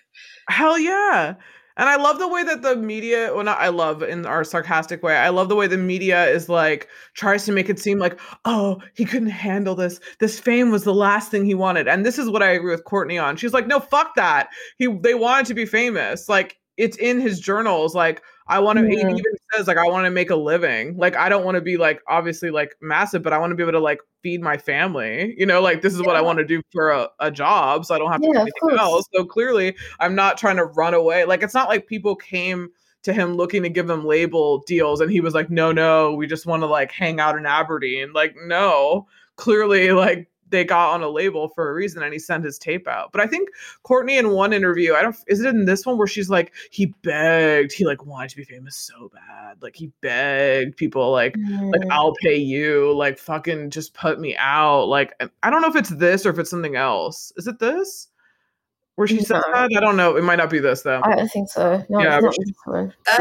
Hell yeah. And I love the way that the media, well, not I love in our sarcastic way, I love the way the media is like, tries to make it seem like, oh, he couldn't handle this. This fame was the last thing he wanted. And this is what I agree with Courtney on. She's like, no, fuck that. They wanted to be famous. Like, it's in his journals. Like, I want to, he even says, like, I want to make a living. Like, I don't want to be like, obviously like massive, but I want to be able to like feed my family, you know, like this is what I want to do for a job. So I don't have to do anything else. So clearly I'm not trying to run away. Like, it's not like people came to him looking to give them label deals. And he was like, no, we just want to like hang out in Aberdeen. Like, no, clearly like they got on a label for a reason, and he sent his tape out. But I think Courtney in one interview, is it in this one where she's like, he begged, he like wanted to be famous so bad. Like he begged people like I'll pay you, like fucking just put me out. Like, I don't know if it's this or if it's something else. Is it this? Where she says that? I don't know. It might not be this though. I don't think so. No, yeah,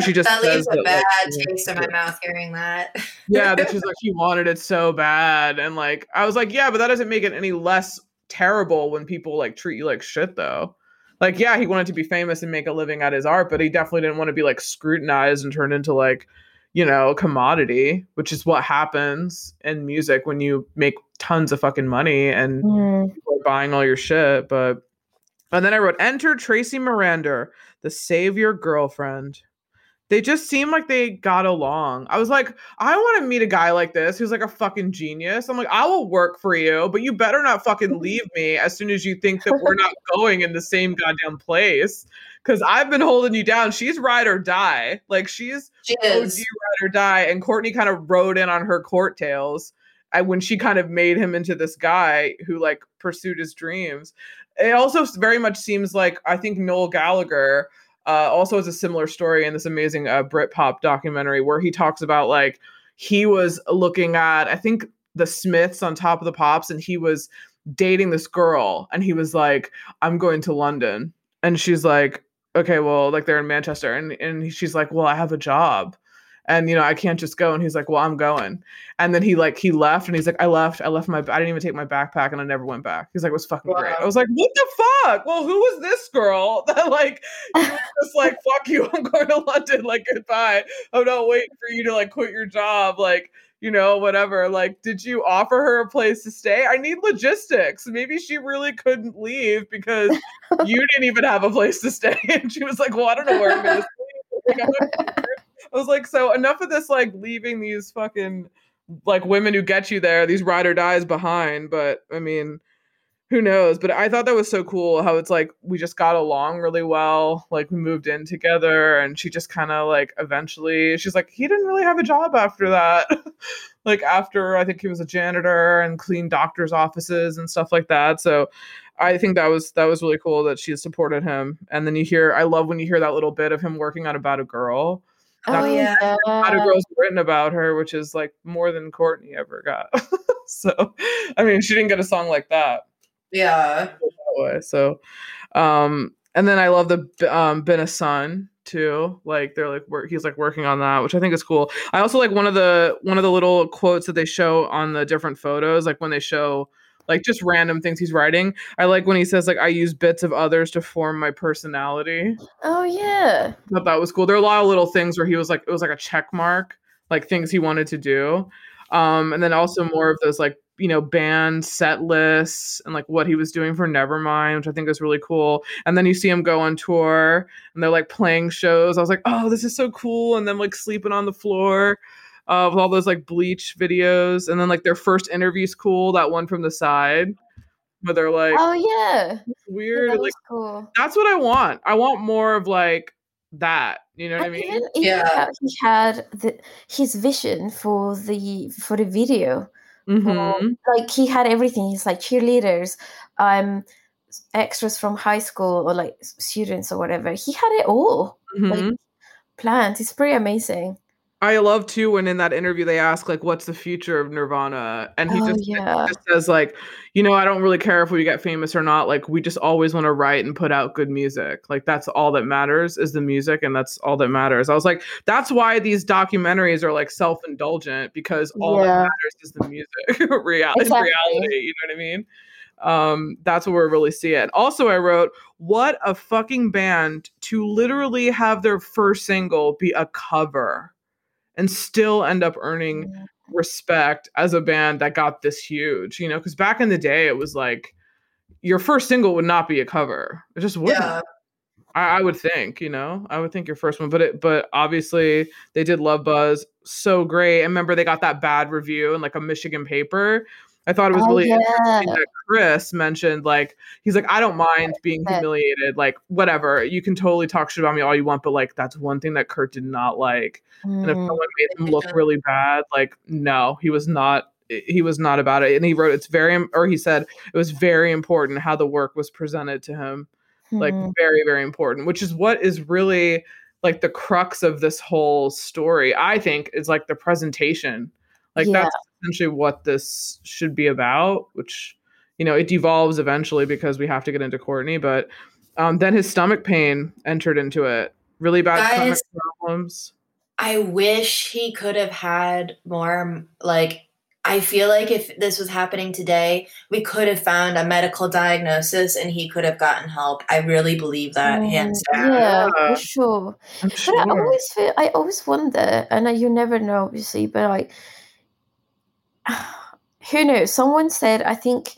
she just that leaves a bad taste in my mouth hearing that. Yeah, that she's like, she wanted it so bad. And like, I was like, yeah, but that doesn't make it any less terrible when people like treat you like shit though. Like, yeah, he wanted to be famous and make a living at his art, but he definitely didn't want to be like scrutinized and turned into like, you know, a commodity, which is what happens in music when you make tons of fucking money and people are buying all your shit. But and then I wrote, enter Tracy Miranda, the savior girlfriend. They just seemed like they got along. I was like, I want to meet a guy like this who's like a fucking genius. I'm like, I will work for you, but you better not fucking leave me as soon as you think that we're not going in the same goddamn place. Because I've been holding you down. She's ride or die. Like, she is. OG ride or die. And Courtney kind of rode in on her coattails when she kind of made him into this guy who like pursued his dreams. It also very much seems like, I think Noel Gallagher also has a similar story in this amazing Britpop documentary where he talks about like he was looking at, I think, the Smiths on Top of the Pops, and he was dating this girl and he was like, I'm going to London. And she's like, okay, well, like they're in Manchester. And she's like, well, I have a job. And, you know, I can't just go. And he's like, well, I'm going. And then he left. And he's like, I left I didn't even take my backpack, and I never went back. He's like, it was fucking great. I was like, what the fuck? Well, who was this girl that like, you were just like, fuck you, I'm going to London. Like, goodbye. I'm not waiting for you to like quit your job. Like, you know, whatever. Like, did you offer her a place to stay? I need logistics. Maybe she really couldn't leave because you didn't even have a place to stay. And she was like, well, I don't know where I'm going to sleep. I was like, so enough of this, like, leaving these fucking, like, women who get you there, these ride or dies behind. But, I mean, who knows? But I thought that was so cool how it's like, we just got along really well. Like, we moved in together, and she just kind of, like, eventually, she's like, he didn't really have a job after that. Like, after, I think he was a janitor and cleaned doctor's offices and stuff like that. So I think that was really cool that she supported him. And then I love when you hear that little bit of him working on About a Girl. That's a lot of girls written about her, which is like more than Courtney ever got. So, I mean, she didn't get a song like that. Yeah. So, and then I love the Been a Son too. Like they're like he's like working on that, which I think is cool. I also like one of the little quotes that they show on the different photos, like when they show like just random things he's writing. I like when he says like, I use bits of others to form my personality. Oh yeah. I thought that was cool. There are a lot of little things where he was like, it was like a check mark, like things he wanted to do. And then also more of those like, you know, band set lists and like what he was doing for Nevermind, which I think is really cool. And then you see him go on tour and they're like playing shows. I was like, oh, this is so cool. And then like sleeping on the floor. With all those like Bleach videos, and then like their first interview's cool. That one from the side, where they're like, "Oh yeah, it's weird." Yeah, that like, cool. That's what I want. I want more of like that. You know what I mean? He had his vision for the video. Mm-hmm. Like he had everything. He's like cheerleaders, extras from high school or like students or whatever. He had it all like planned. It's pretty amazing. I love too when in that interview they ask like, "What's the future of Nirvana?" and he just says like, "You know, I don't really care if we get famous or not. Like, we just always want to write and put out good music. Like, that's all that matters is the music, and that's all that matters." I was like, "That's why these documentaries are like self-indulgent because all that matters is the music, reality. You know what I mean?" That's where we really see it. Also, I wrote, what a fucking band to literally have their first single be a cover and still end up earning respect as a band that got this huge, you know, because back in the day, it was like your first single would not be a cover. It just wouldn't. Yeah. I would think, you know, I would think your first one, but obviously they did Love Buzz so great. I remember they got that bad review in like a Michigan paper. I thought it was really interesting that Chris mentioned, like, he's like, I don't mind being humiliated, like, whatever. You can totally talk shit about me all you want, but, like, that's one thing that Kurt did not like. And if someone made him look really bad, like, no, he was not about it. And he wrote, he said, it was very important how the work was presented to him. Like, very, very important, which is what is really, like, the crux of this whole story, I think, is, like, the presentation. Like, that's essentially what this should be about, which, you know, it devolves eventually because we have to get into Courtney, but then his stomach pain entered into it. Really bad stomach problems. I wish he could have had more, like, I feel like if this was happening today, we could have found a medical diagnosis and he could have gotten help. I really believe that, hands down. Yeah, for sure. But I always wonder, and you never know, obviously, but, like, who knows? Someone said, I think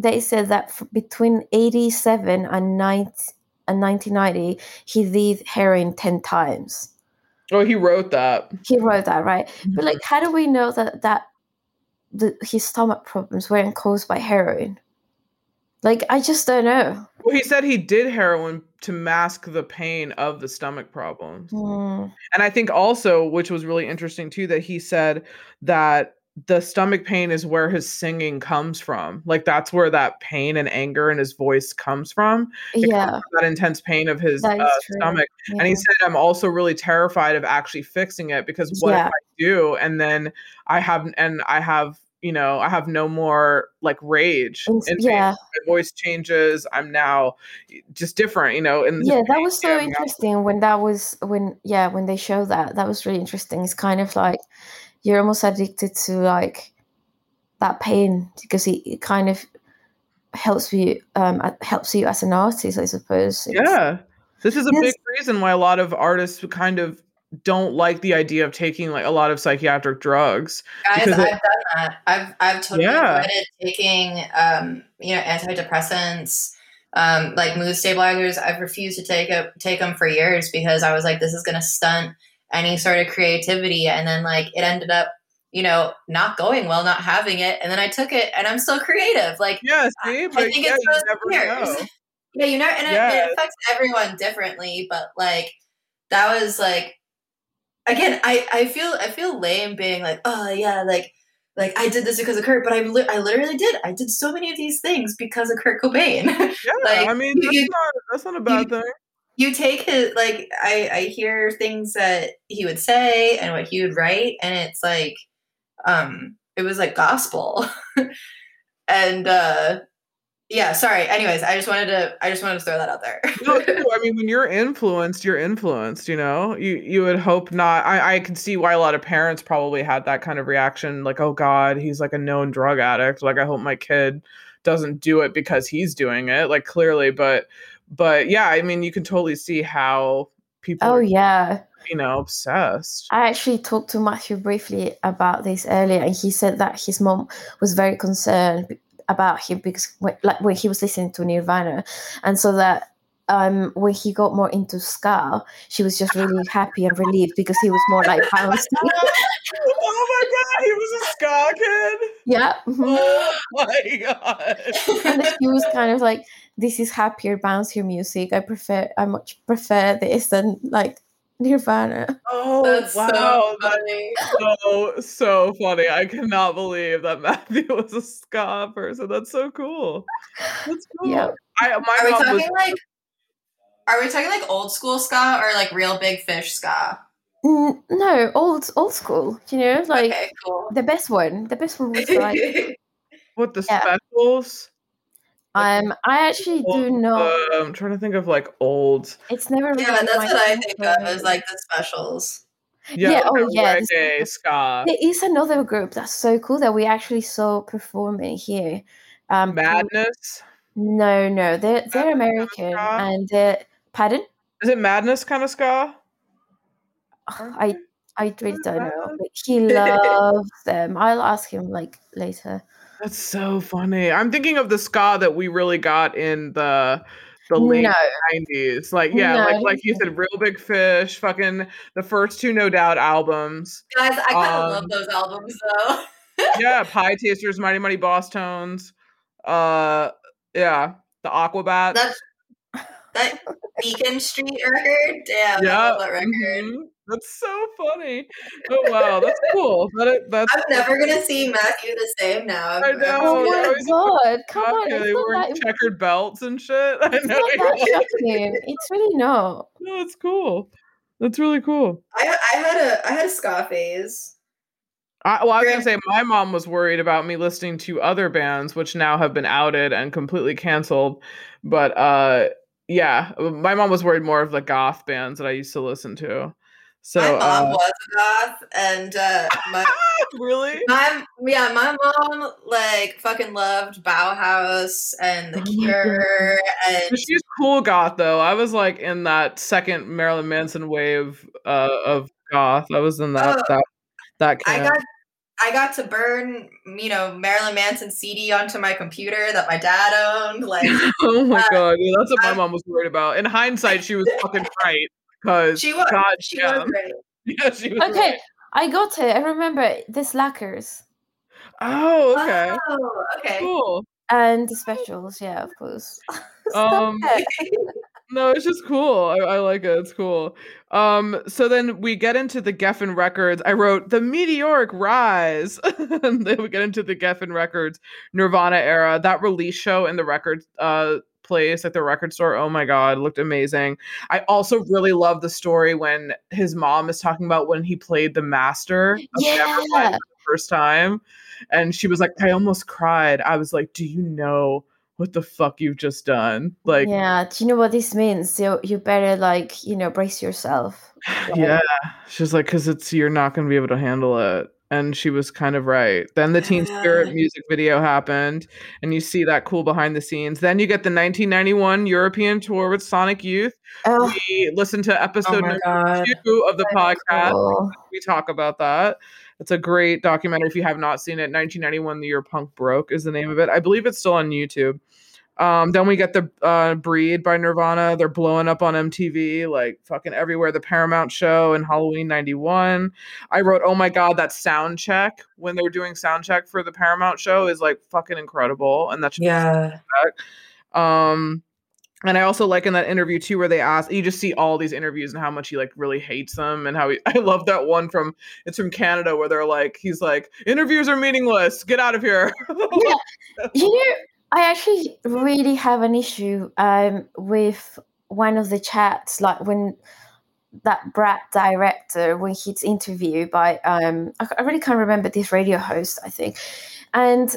they said that between 87 and 1990, he did heroin 10 times. Oh, he wrote that. Right? Mm-hmm. But, like, how do we know that his stomach problems weren't caused by heroin? Like, I just don't know. Well, he said he did heroin to mask the pain of the stomach problems. And I think also, which was really interesting too, that he said that the stomach pain is where his singing comes from. Like, that's where that pain and anger in his voice comes from. It comes from that intense pain of his stomach. Yeah. And he said, I'm also really terrified of actually fixing it because what if I do? And then I have you know, I have no more, like, rage. My voice changes. I'm now just different, you know. And that was so interesting when they show that. That was really interesting. It's kind of like you're almost addicted to, like, that pain because it kind of helps you as an artist, I suppose. This is a big reason why a lot of artists kind of don't like the idea of taking, like, a lot of psychiatric drugs. Guys, I've done that. I've totally avoided taking, you know, antidepressants, like mood stabilizers. I've refused to take them for years because I was like, this is going to stunt any sort of creativity. And then, like, it ended up, you know, not going well, not having it. And then I took it and I'm still creative. Like, I think it's those years. Yeah, you know, and it affects everyone differently, but, like, that was, like, again, I feel lame being like, oh yeah, like I did this because of Kurt, but I literally did. I did so many of these things because of Kurt Cobain. Yeah, like, I mean, that's not a bad thing. You take his, like, I hear things that he would say and what he would write, and it's like, it was like gospel. And yeah, sorry. Anyways, I just wanted to throw that out there. No, I mean, when you're influenced, you know, you would hope not. I can see why a lot of parents probably had that kind of reaction. Like, oh God, he's like a known drug addict. Like, I hope my kid doesn't do it because he's doing it, like, clearly. But yeah, I mean, you can totally see how people are you know, obsessed. I actually talked to Matthew briefly about this earlier, and he said that his mom was very concerned about him because when he was listening to Nirvana, and so that when he got more into ska, she was just really happy and relieved because he was more like bouncy. Oh my God, he was a ska kid. Yeah. Mm-hmm. Oh my God. And he was kind of like, this is happier, bouncier music. I much prefer this than, like, Nirvana. Oh, that's wow. So funny. I cannot believe that Matthew was a ska person. That's so cool. That's cool. Yeah. Are we talking like old school ska or like real Big Fish ska? No, old school, you know, like, okay, cool. The best one was like what the specials? I actually do not. I'm trying to think of, like, old. It's never. Really, yeah, that's what I think of as, like, the specials. Reggae, ska. There is another group that's so cool that we actually saw performing here. Madness? No, they're American, and they're pardon. Is it Madness kind of ska? Oh, I really don't know. But he loves them. I'll ask him later. That's so funny. I'm thinking of the ska that we really got in the late 90s. Like you said, Real Big Fish, fucking the first two No Doubt albums. Guys, I kind of love those albums though. Yeah, Pie Tasters, Mighty Mighty Boss Tones. Yeah, the Aquabats. That Beacon Street record? Damn, yeah. I love that record. Mm-hmm. That's so funny. Oh, wow. That's cool. I'm never going to see Matthew the same now. I know. Oh, my God. Come on. They were checkered belts and shit. I know. It's really not. No, it's cool. That's really cool. I had a ska phase. I was going to say, my mom was worried about me listening to other bands, which now have been outed and completely canceled. But yeah, my mom was worried more of the goth bands that I used to listen to. So, my mom was a goth, and really, my mom fucking loved Bauhaus and The Cure, and she's cool goth though. I was in that second Marilyn Manson wave of goth. I was in that camp. I got to burn, Marilyn Manson CD onto my computer that my dad owned. Oh my God, yeah, that's what my mom was worried about. In hindsight, she was fucking right. She was. God, she was great. Yeah, she was okay, right. I got it. I remember it. The Slackers. Oh, okay. Oh, okay. Cool. And the Specials, yeah, of course. No, it's just cool. I like it. It's cool. So then we get into the Geffen Records. I wrote the meteoric rise. And then we get into the Geffen Records Nirvana era. That release show in the record place at the record store. Oh my God, looked amazing. I also really love the story when his mom is talking about when he played the master of Nevermind for the first time. And she was like, I almost cried. I was like, do you know what the fuck you've just done? Do you know what this means? You better brace yourself. Yeah. She's like, because you're not going to be able to handle it. And she was kind of right. Then the Teen Spirit music video happened, and you see that cool behind the scenes. Then you get the 1991 European tour with Sonic Youth. Oh. We listened to episode number 2 of the podcast. Cool. We talk about that. It's a great documentary if you have not seen it. 1991, The Year Punk Broke is the name of it. I believe it's still on YouTube. Then we get the Breed by Nirvana. They're blowing up on MTV, fucking everywhere. The Paramount show in Halloween 91. I wrote, oh my God, that sound check when they were doing sound check for the Paramount show is fucking incredible. And that should be and I also in that interview too, where they asked, you just see all these interviews and how much he really hates them, and how I love that one from Canada where they're interviews are meaningless. Get out of here. Yeah. I actually really have an issue with one of the chats, when that Brett director, when he's interviewed by, I really can't remember this radio host, I think. And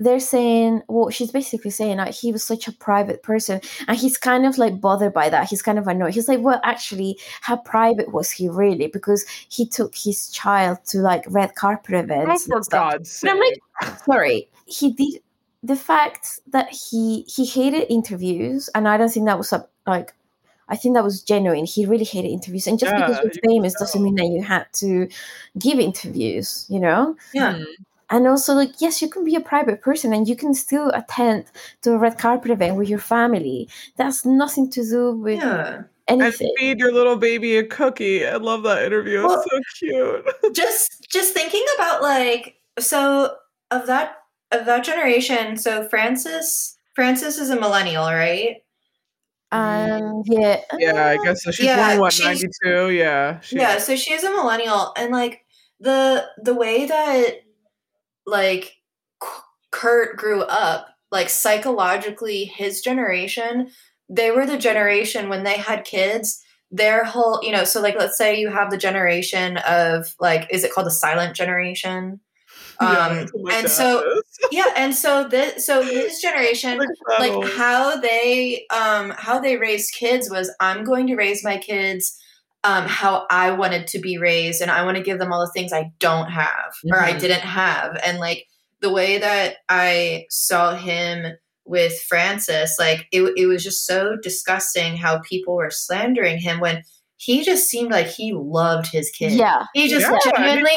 they're saying, well, she's basically saying he was such a private person, and he's kind of bothered by that. He's kind of annoyed. He's like, well, actually, how private was he really? Because he took his child to red carpet events. Oh, for God's sake. And I'm sorry, he did. The fact that he hated interviews, and I don't think that was I think that was genuine. He really hated interviews, and just because you're famous doesn't mean that you had to give interviews, Yeah. And also, yes, you can be a private person and you can still attend to a red carpet event with your family. That's nothing to do with anything. And feed your little baby a cookie. I love that interview. Well, it's so cute. just thinking about of that generation, so Frances is a millennial, right? Yeah, I guess so. She's born, 92? Yeah. So she is a millennial, and the way that Kurt grew up, psychologically, his generation, they were the generation when they had kids. Their whole, let's say you have the generation of is it called the silent generation? So his generation, how they raised kids was, I'm going to raise my kids how I wanted to be raised, and I want to give them all the things I don't have or I didn't have, and the way that I saw him with Frances, like it was just so disgusting how people were slandering him when he just seemed like he loved his kid. Yeah. He just genuinely.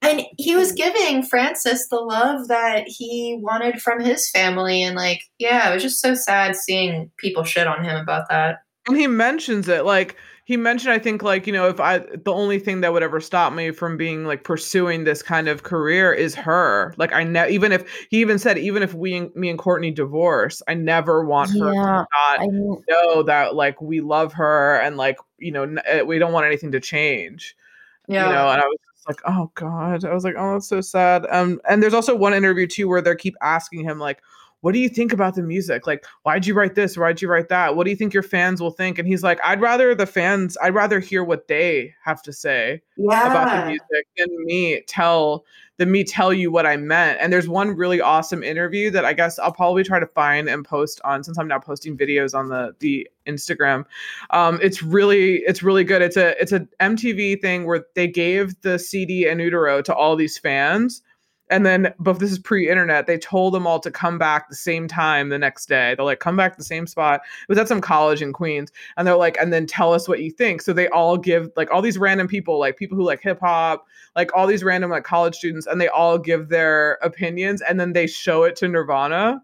And he was giving Frances the love that he wanted from his family. And like, yeah, it was just so sad seeing people shit on him about that. And he mentions it. Like, he mentioned, I think, like, you know, the only thing that would ever stop me from being like pursuing this kind of career is her. Like, even if me and Courtney divorce, I never want her to not know that like we love her and like, you know, we don't want anything to change. Yeah. You know, and I was just like, oh God. I was like, oh, that's so sad. And there's also one interview too where they keep asking him like, what do you think about the music? Like, why'd you write this? Why'd you write that? What do you think your fans will think? And he's like, I'd rather hear what they have to say about the music than me tell you what I meant. And there's one really awesome interview that I guess I'll probably try to find and post on, since I'm now posting videos on the Instagram. It's really good. It's a MTV thing where they gave the CD In Utero to all these fans. And then, but this is pre-internet, they told them all to come back the same time the next day. They're like, come back to the same spot. It was at some college in Queens. And they're like, and then tell us what you think. So they all give, like, all these random people, like people who like hip hop, like all these random like college students, and they all give their opinions. And then they show it to Nirvana.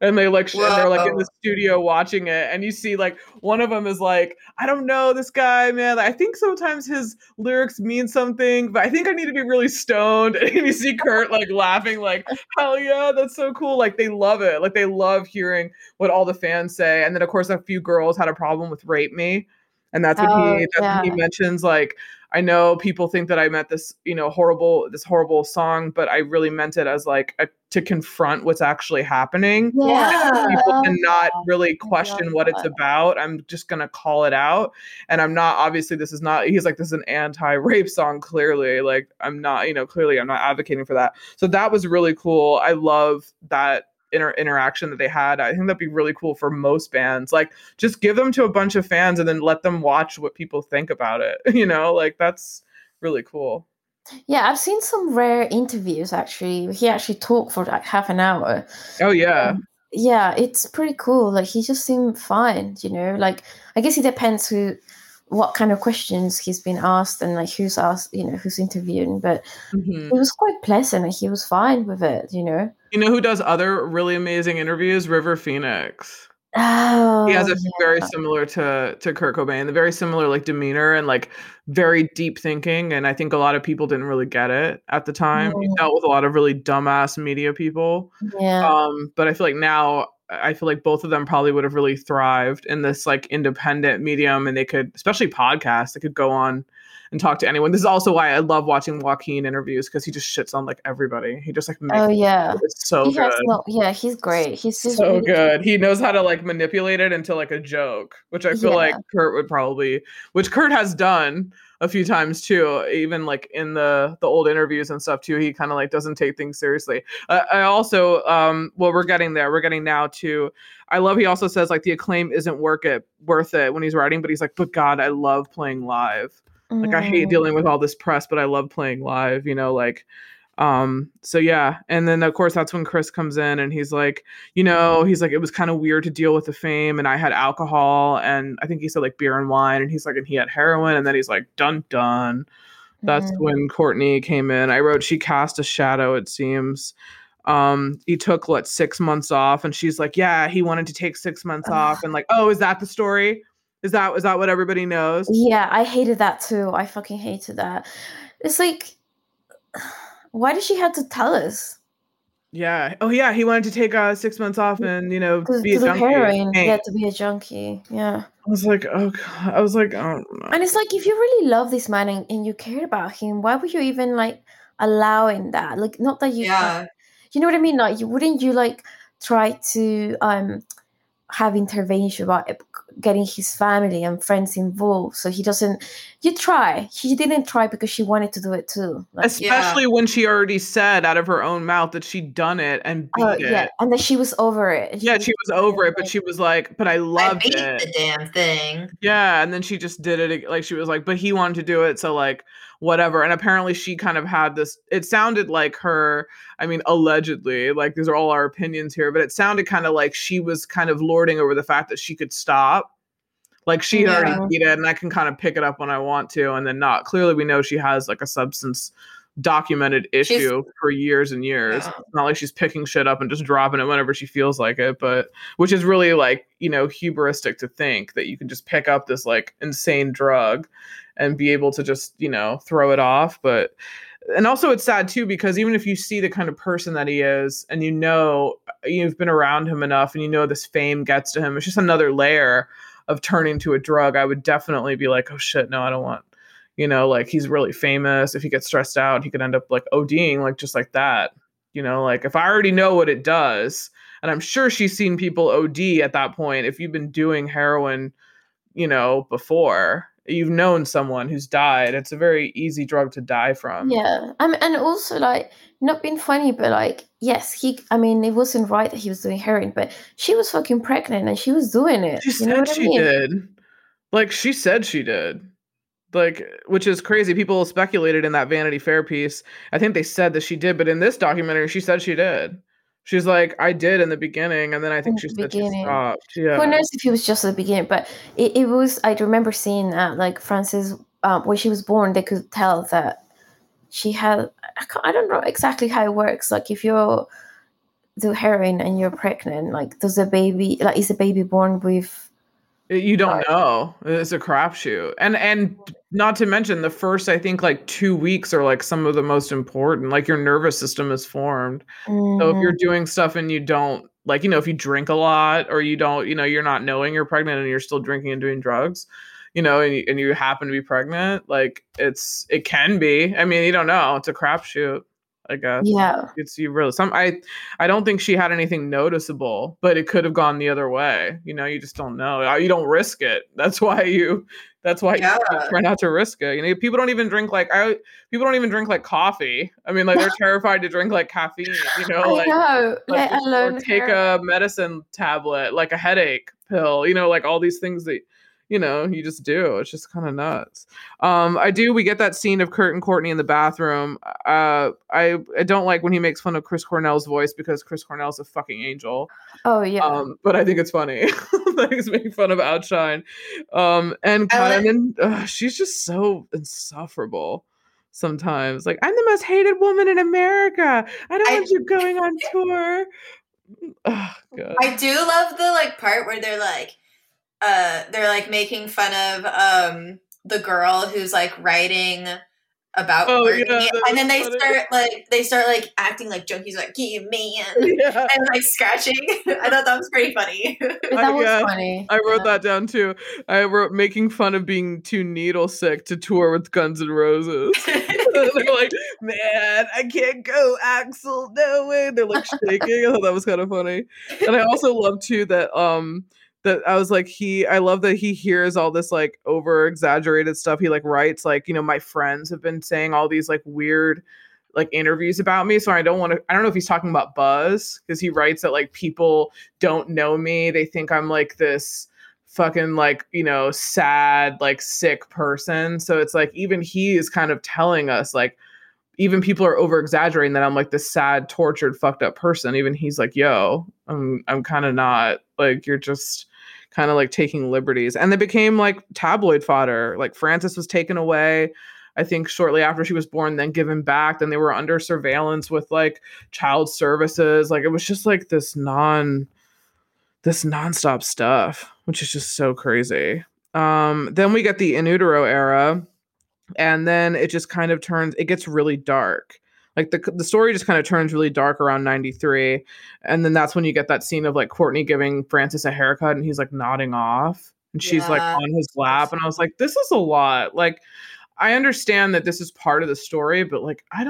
And they like, and they're like in the studio watching it. And you see like, one of them is like, I don't know this guy, man. I think sometimes his lyrics mean something, but I think I need to be really stoned. And you see Kurt like laughing, like, hell yeah, that's so cool. Like they love it. Like they love hearing what all the fans say. And then of course, a few girls had a problem with Rape Me. And that's what he mentions. Like, I know people think that I meant this, you know, horrible song, but I really meant it as like to confront what's actually happening. Yeah. And people cannot really question what it's about. I'm just going to call it out. And I'm not, obviously he's like, this is an anti-rape song. Clearly. Like clearly I'm not advocating for that. So that was really cool. I love that interaction that they had. I think that'd be really cool for most bands. Like, just give them to a bunch of fans and then let them watch what people think about it. You know, like that's really cool. Yeah, I've seen some rare interviews actually. He actually talked for like half an hour. Oh yeah. Yeah, it's pretty cool. Like he just seemed fine. You know, like I guess it depends what kind of questions he's been asked and like who's asked, you know, who's interviewing, but it was quite pleasant and he was fine with it, you know. You know who does other really amazing interviews? River Phoenix. Oh, he has a very similar to Kurt Cobain, the very similar like demeanor and like very deep thinking. And I think a lot of people didn't really get it at the time. He dealt with a lot of really dumbass media people. Yeah. But I feel like now, I feel like both of them probably would have really thrived in this like independent medium, and they could, especially podcasts, they could go on and talk to anyone. This is also why I love watching Joaquin interviews, because he just shits on like everybody. He just like makes it's so good. He's great. He's just so really good. He knows how to like manipulate it into like a joke, which I feel like Kurt would probably, which Kurt has done a few times too, even like in the old interviews and stuff too. He kind of like doesn't take things seriously. I also, we're getting now to, I love, he also says like the acclaim isn't worth it when he's writing, but he's like, but God, I love playing live. Like I hate dealing with all this press, but I love playing live, you know, like, so yeah. And then of course that's when Chris comes in and he's like, you know, he's like, it was kind of weird to deal with the fame, and I had alcohol, and I think he said like beer and wine, and he's like, and he had heroin. And then he's like, dun dun. That's when Courtney came in. I wrote, she cast a shadow, it seems. He took 6 months off, and she's like, yeah, he wanted to take 6 months off. And like, oh, is that the story? Is that what everybody knows? Yeah, I hated that too. I fucking hated that. It's like, why did she have to tell us? Yeah. Oh, yeah. He wanted to take 6 months off and, you know, be a junkie. Heroin. He had to be a junkie. Yeah. I was like, oh, God. I was like, oh. No. And it's like, if you really love this man and you cared about him, why would you even like allowing that? Like, not that you, you know what I mean? Like, wouldn't you like try to have intervention about getting his family and friends involved. So he doesn't, you try. He didn't try because she wanted to do it too. Like, especially when she already said out of her own mouth that she'd done it and beat it. Yeah, and that she was over it. Yeah, she was over it, but she was like, but I loved it. I beat the damn thing. Yeah, and then she just did it. Like, she was like, but he wanted to do it, so like, whatever. And apparently she kind of had this, it sounded like her, I mean, allegedly, like these are all our opinions here, but it sounded kind of like she was kind of lording over the fact that she could stop. Like she already beat it and I can kind of pick it up when I want to and then not. Clearly we know she has like a substance documented issue for years and years. Yeah. It's not like she's picking shit up and just dropping it whenever she feels like it, but which is really like, you know, hubristic to think that you can just pick up this like insane drug and be able to just, you know, throw it off. But, and also it's sad too, because even if you see the kind of person that he is and you know, you've been around him enough and you know this fame gets to him, it's just another layer of turning to a drug. I would definitely be like, oh shit, no, I don't want, you know, like he's really famous. If he gets stressed out, he could end up like ODing, like just like that. You know, like if I already know what it does, and I'm sure she's seen people OD at that point, if you've been doing heroin, you know, before, you've known someone who's died. It's a very easy drug to die from. Yeah. And also, like, not being funny, but like, yes, it wasn't right that he was doing heroin, but she was fucking pregnant and she was doing it. She said she did. Like, she said she did. Like, which is crazy. People speculated in that Vanity Fair piece. I think they said that she did, but in this documentary, she said she did. She's like, I did in the beginning, and then I think she said she stopped. Yeah. Who knows if it was just at the beginning, but it was, I remember seeing that, like, Frances, when she was born, they could tell that she had, I don't know exactly how it works. Like, if you do heroin and you're pregnant, like, is the baby born with? You don't know. It's a crapshoot. And not to mention the first, I think, like 2 weeks are like some of the most important. Like your nervous system is formed. Mm. So if you're doing stuff and you don't, like, you know, if you drink a lot or you don't, you know, you're not knowing you're pregnant and you're still drinking and doing drugs, you know, and you happen to be pregnant, like it can be. I mean, you don't know. It's a crapshoot, I guess. Yeah. I don't think she had anything noticeable, but it could have gone the other way. You know, you just don't know. You don't risk it. That's why you try not to risk it. You know, people don't even drink like coffee. I mean, like they're terrified to drink like caffeine, you know, like let alone or take a medicine tablet, like a headache pill, you know, like all these things that, you know, you just do. It's just kind of nuts. We get that scene of Kurt and Courtney in the bathroom. I don't like when he makes fun of Chris Cornell's voice because Chris Cornell's a fucking angel. Oh, yeah. But I think it's funny. Like he's making fun of Outshine. And Carmen, she's just so insufferable sometimes. Like, I'm the most hated woman in America. I don't want you going on tour. Oh, God. I do love the like part where they're like making fun of the girl who's like writing about Courtney, and then they start acting like junkies, like "Give me," and like scratching. I thought that was pretty funny. That was funny. I wrote that down too. I wrote making fun of being too needle sick to tour with Guns N' Roses. They're like, man, I can't go, Axl. No way. They're like shaking. I thought that was kind of funny, and I also love too that I was like, I love that he hears all this like over exaggerated stuff. He like writes like, you know, my friends have been saying all these like weird like interviews about me. So I don't know if he's talking about Buzz, because he writes that like people don't know me. They think I'm like this fucking like, you know, sad, like sick person. So it's like, even he is kind of telling us like, even people are over exaggerating that I'm like this sad, tortured, fucked up person. Even he's like, yo, I'm kind of not, like, you're just kind of like taking liberties. And they became like tabloid fodder. Like Frances was taken away, I think, shortly after she was born, then given back. Then they were under surveillance with like child services. Like it was just like this nonstop stuff, which is just so crazy. Then we get the In Utero era. And then it just kind of it gets really dark. Like the story just kind of turns really dark around 93. And then that's when you get that scene of like Courtney giving Frances a haircut and he's like nodding off and she's like on his lap. And I was like, this is a lot. Like, I understand that this is part of the story, but like, I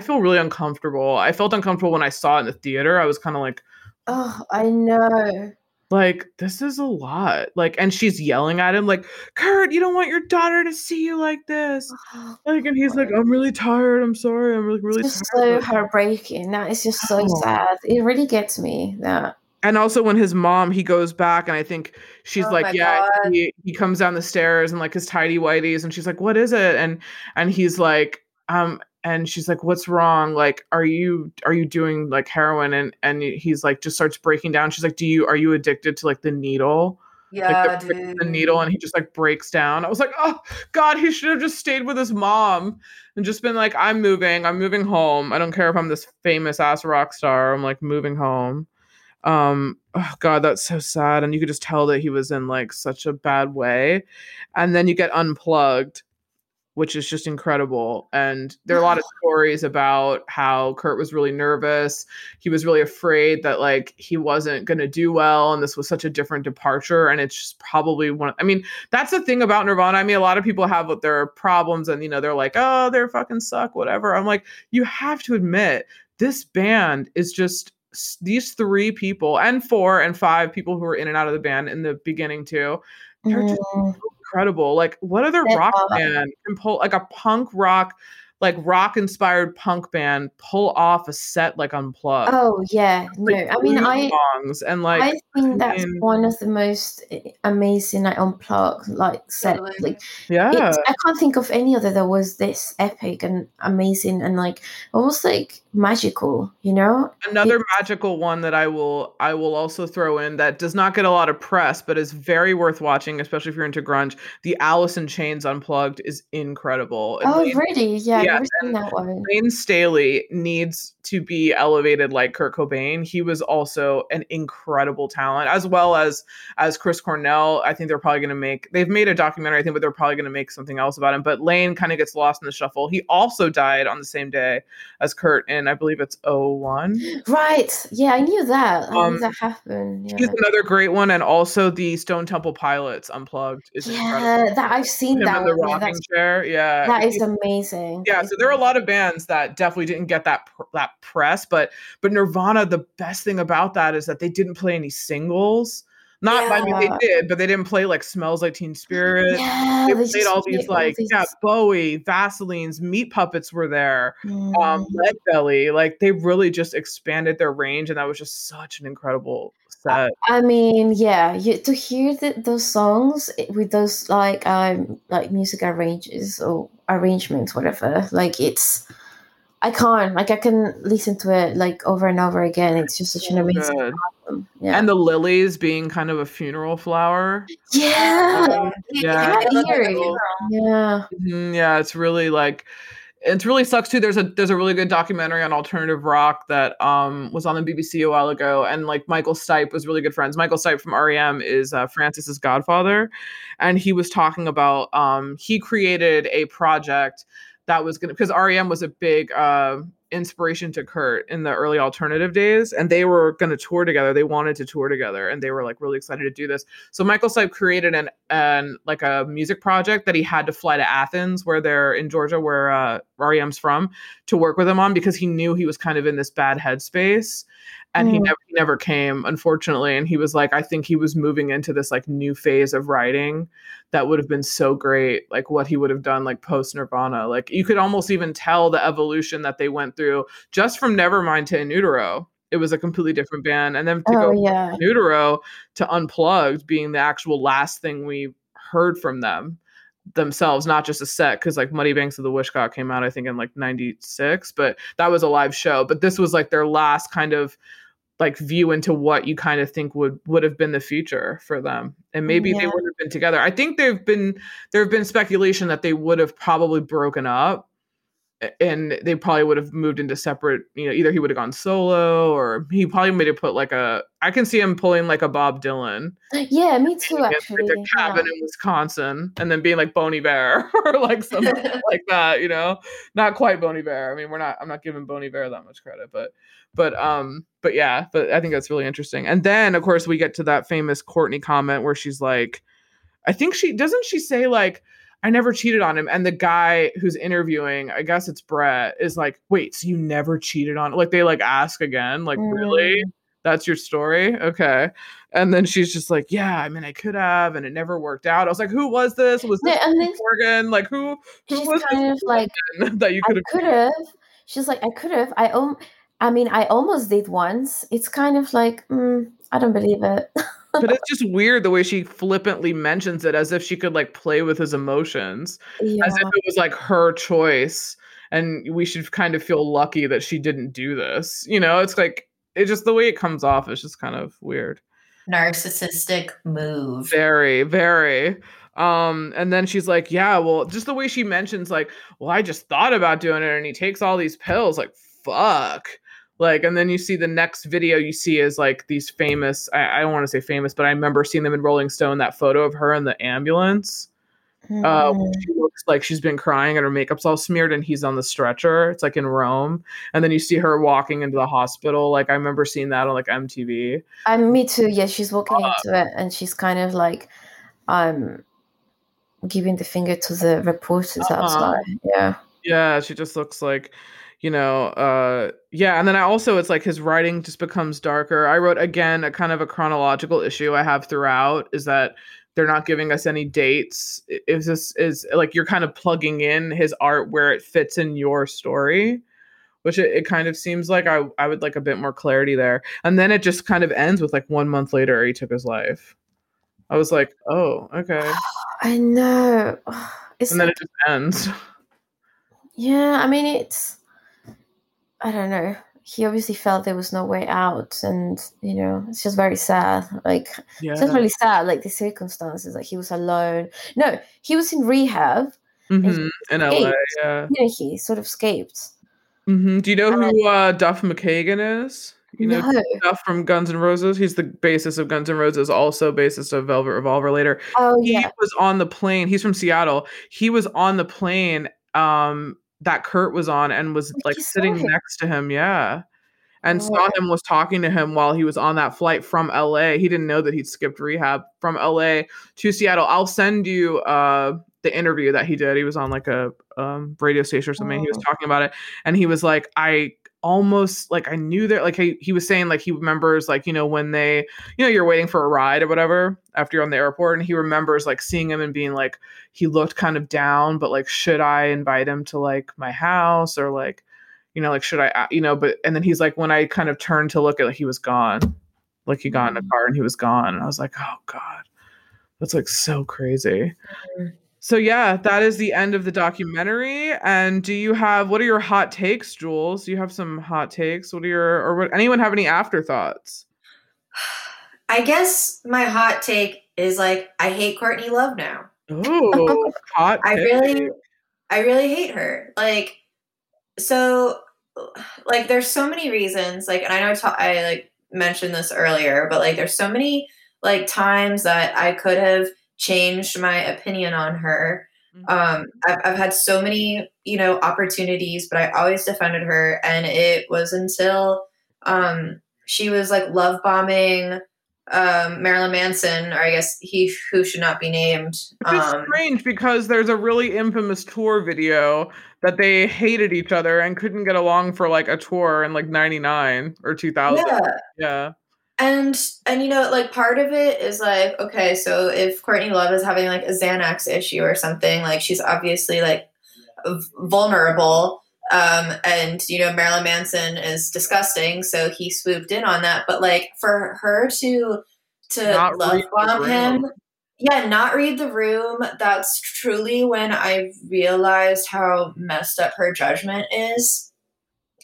feel really uncomfortable. I felt uncomfortable when I saw it in the theater. I was kind of like, oh, I know. Like, this is a lot. Like, and she's yelling at him, like, Kurt, you don't want your daughter to see you like this. Like, and he's like, I'm really tired. I'm sorry. I'm like, really it's just tired. So heartbreaking. That is just so sad. It really gets me that. And also when his mom, he goes back and I think she's like, yeah, he comes down the stairs and like his tidy whities and she's like, what is it? And he's like, and she's like, what's wrong? Like, are you doing like heroin? And he's like, just starts breaking down. She's like, are you addicted to like the needle? Yeah, like the needle. And he just like breaks down. I was like, oh God, he should have just stayed with his mom and just been like, I'm moving home. I don't care if I'm this famous ass rock star. I'm like moving home. Oh God, that's so sad. And you could just tell that he was in like such a bad way. And then you get Unplugged, which is just incredible. And there are a lot of stories about how Kurt was really nervous. He was really afraid that like he wasn't going to do well. And this was such a different departure. And it's just probably that's the thing about Nirvana. I mean, a lot of people have their problems and, you know, they're like, oh, they're fucking suck, whatever. I'm like, you have to admit this band is just these three people and four and five people who were in and out of the band in the beginning too. They're just incredible. Like, what other rock band can pull like a punk rock, like rock inspired punk band pull off a set like Unplugged? Oh yeah, no. Like, I mean, songs and like I think that's one of the most amazing like Unplugged like set. Like, yeah, I can't think of any other that was this epic and amazing and like almost like magical. You know, magical one that I will also throw in that does not get a lot of press but is very worth watching, especially if you're into grunge. The Alice in Chains Unplugged is incredible. Oh, really? Yeah. Yeah, that one. Layne Staley needs to be elevated like Kurt Cobain. He was also an incredible talent, as well as Chris Cornell. I think they've made a documentary, I think, but they're probably going to make something else about him. But Layne kind of gets lost in the shuffle. He also died on the same day as Kurt, and I believe it's 2001. Right. Yeah, I knew that. I knew that happened. Yeah. He's another great one, and also the Stone Temple Pilots Unplugged is incredible. That I've seen that one. The rocking chair. Yeah. That is amazing. Yeah, so there are a lot of bands that definitely didn't get that press, but Nirvana, the best thing about that is that they didn't play any singles. They did, but they didn't play like Smells Like Teen Spirit. Yeah, they played all these like Bowie, Vaseline's, Meat Puppets were there, Lead Belly. Like they really just expanded their range, and that was just such an incredible set. I mean, yeah, to hear those songs with those like music arrangements, whatever. Like I can listen to it like over and over again. It's just such an amazing album. Yeah. And the lilies being kind of a funeral flower. Yeah. Yeah. Yeah. Yeah. It's really like, it really sucks too. There's a really good documentary on alternative rock that was on the BBC a while ago, and like Michael Stipe was really good friends. Michael Stipe from REM is Frances's godfather, and he was talking about he created a project that was going to, because REM was a big inspiration to Kurt in the early alternative days, and they were going to tour together. They wanted to tour together, and they were like really excited to do this. So Michael Stipe created an like a music project that he had to fly to Athens, where they're in Georgia, where REM's from, to work with him on, because he knew he was kind of in this bad headspace, and he never came, unfortunately. And he was like, I think he was moving into this like new phase of writing that would have been so great, like what he would have done like post Nirvana. Like you could almost even tell the evolution that they went through just from Nevermind to In Utero. It was a completely different band. And then to go from In Utero to Unplugged being the actual last thing we heard from them themselves, not just a set, because like Muddy Banks of the Wishkot came out I think in like 96, but that was a live show. But this was like their last kind of like view into what you kind of think would have been the future for them. And maybe they would have been together. I think there have been speculation that they would have probably broken up, and they probably would have moved into separate, you know, either he would have gone solo, or he probably made it put like I can see him pulling like a Bob Dylan. Yeah, me too, actually. Like a cabin in Wisconsin, and then being like Bon Iver or like something like that, you know? Not quite Bon Iver. I mean, I'm not giving Bon Iver that much credit, but I think that's really interesting. And then of course we get to that famous Courtney comment where she's like, I think she say like, I never cheated on him. And the guy who's interviewing, I guess it's Brett, is like, wait, so you never cheated on him? Like they like ask again, like really? That's your story? Okay. And then she's just like, yeah, I mean, I could have, and it never worked out. I was like, who was this? Was this Morgan? Like, who was kind this of like, that you could have? She's like, I could have. I mean, I almost did once. It's kind of like, I don't believe it. But it's just weird the way she flippantly mentions it as if she could like play with his emotions, as if it was like her choice. And we should kind of feel lucky that she didn't do this. You know, it's like, it's just the way it comes off is just kind of weird. Narcissistic move. Very, very. And then she's like, yeah, well, just the way she mentions like, well, I just thought about doing it and he takes all these pills, like, fuck. Like, and then you see the next video you see is like these famous, I don't want to say famous, but I remember seeing them in Rolling Stone, that photo of her in the ambulance. She looks like she's been crying and her makeup's all smeared and he's on the stretcher. It's like in Rome. And then you see her walking into the hospital. Like I remember seeing that on like MTV. Me too. Yeah, she's walking into it and she's kind of like giving the finger to the reporters outside. Yeah. Yeah, she just looks like, you know, yeah. And then I also, it's like his writing just becomes darker. I wrote, again, a kind of a chronological issue I have throughout is that they're not giving us any dates. Is this is like you're kind of plugging in his art where it fits in your story, which it kind of seems like I would like a bit more clarity there. And then it just kind of ends with like 1 month later he took his life. I was like, oh, okay. I know. It's and then it just ends. Yeah, I mean, it's, I don't know. He obviously felt there was no way out, and you know, it's just very sad. Like, yeah, it's just really sad. Like the circumstances, like he was alone. No, he was in rehab in LA. Yeah, you know, he sort of escaped. Mm-hmm. Do you know who Duff McKagan is? You know, Duff from Guns N' Roses. He's the bassist of Guns N' Roses, also bassist of Velvet Revolver later. Oh, he was on the plane. He's from Seattle. He was on the plane. That Kurt was on and was like sitting next to him. Yeah. And saw him, was talking to him while he was on that flight from LA. He didn't know that he'd skipped rehab from LA to Seattle. I'll send you the interview that he did. He was on like a radio station or something. He was talking about it. And he was like, I almost like I knew that, like he was saying like he remembers like, you know, when they, you know, you're waiting for a ride or whatever after you're on the airport, and he remembers like seeing him and being like, he looked kind of down, but like, should I invite him to like my house, or like, you know, like should I, you know, but and then he's like, when I kind of turned to look at, like he was gone, like he got in a car and he was gone, and I was like, oh god, that's like so crazy. So yeah, that is the end of the documentary. And do you have, what are your hot takes, Jules? Do you have some hot takes? What are your, or what, anyone have any afterthoughts? I guess my hot take is like, I hate Courtney Love now. Oh, hot take. I really hate her. Like, so like, there's so many reasons, like, and I know I like mentioned this earlier, but like, there's so many like times that I could have changed my opinion on her. I've had so many, you know, opportunities, but I always defended her. And it was until she was like love bombing Marilyn Manson, or I guess he who should not be named. It's strange because there's a really infamous tour video that they hated each other and couldn't get along for like a tour in like 99 or 2000. Yeah. And you know, like part of it is like, okay, so if Courtney Love is having like a Xanax issue or something, like she's obviously like vulnerable. And you know, Marilyn Manson is disgusting, so he swooped in on that. But like for her to love bomb him, not read the room. That's truly when I realized how messed up her judgment is.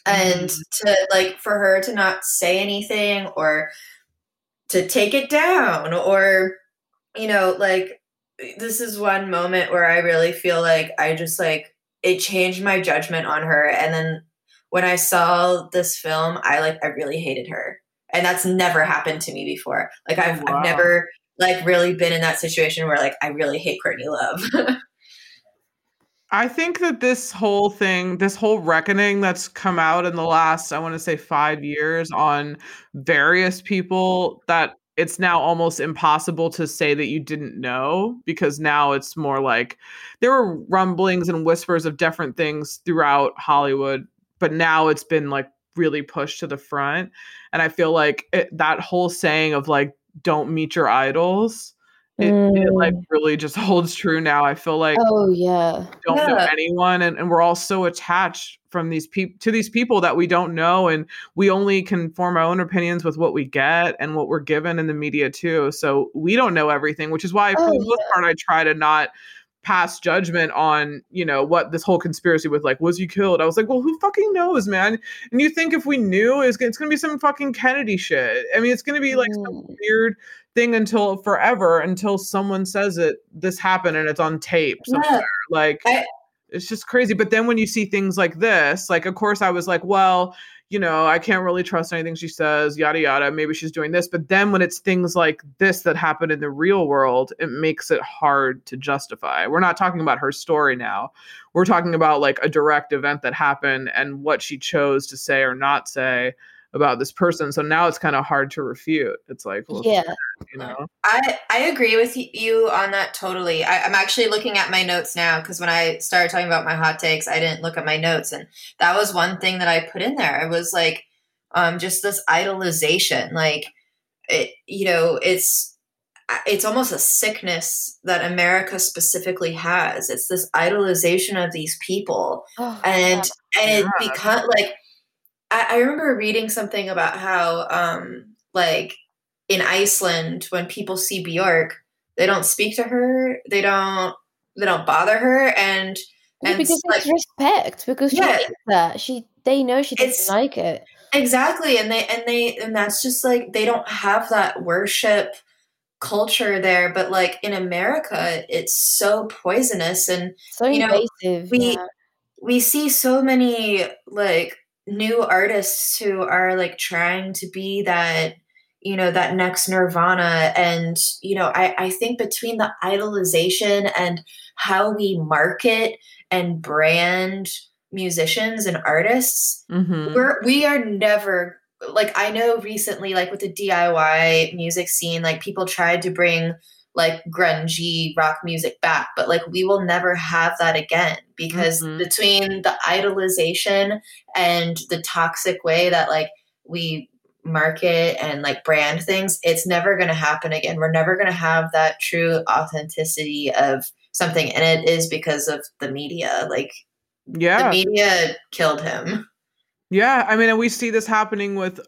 And to like, for her to not say anything or to take it down, or, you know, like this is one moment where I really feel like I just like, it changed my judgment on her. And then when I saw this film, I really hated her, and that's never happened to me before. Like I've never like really been in that situation where like, I really hate Courtney Love. I think that this whole thing, this whole reckoning that's come out in the last, I want to say 5 years on various people, that it's now almost impossible to say that you didn't know, because now it's more like there were rumblings and whispers of different things throughout Hollywood, but now it's been like really pushed to the front. And I feel like that whole saying of like, don't meet your idols, it like really just holds true now. I feel like don't know anyone, and we're all so attached from these people to these people that we don't know, and we only can form our own opinions with what we get and what we're given in the media too. So we don't know everything, which is why for the most part I try to not pass judgment on, you know, what this whole conspiracy with like, was he killed? I was like, well, who fucking knows, man? And you think if we knew, it's going to be some fucking Kennedy shit. I mean, it's going to be like some weird thing until someone says it, this happened and it's on tape somewhere. Yeah. Like, it's just crazy. But then when you see things like this, like, of course I was like, well, you know, I can't really trust anything she says, yada, yada. Maybe she's doing this. But then when it's things like this that happen in the real world, it makes it hard to justify. We're not talking about her story now. We're talking about like a direct event that happened and what she chose to say or not say about this person. So now it's kind of hard to refute. It's like, well, yeah, you know, I agree with you on that. Totally. I'm actually looking at my notes now, because when I started talking about my hot takes, I didn't look at my notes. And that was one thing that I put in there. It was like, just this idolization, like, it, you know, it's almost a sickness that America specifically has. It's this idolization of these people. And it becomes like, I remember reading something about how, like, in Iceland, when people see Björk, they don't speak to her, they don't bother her, and because like, it's respect, because she hates that. They know she doesn't like it, exactly, and that's just like, they don't have that worship culture there. But like in America, it's so poisonous and so invasive. We see so many like new artists who are like trying to be that, you know, that next Nirvana. And, you know, I think between the idolization and how we market and brand musicians and artists, we are never, like, I know recently, like with the DIY music scene, like people tried to bring like grungy rock music back, but like we will never have that again, because between the idolization and the toxic way that like we market and like brand things, it's never going to happen again. We're never going to have that true authenticity of something. And it is because of the media. Like, yeah, the media killed him. Yeah. I mean, and we see this happening with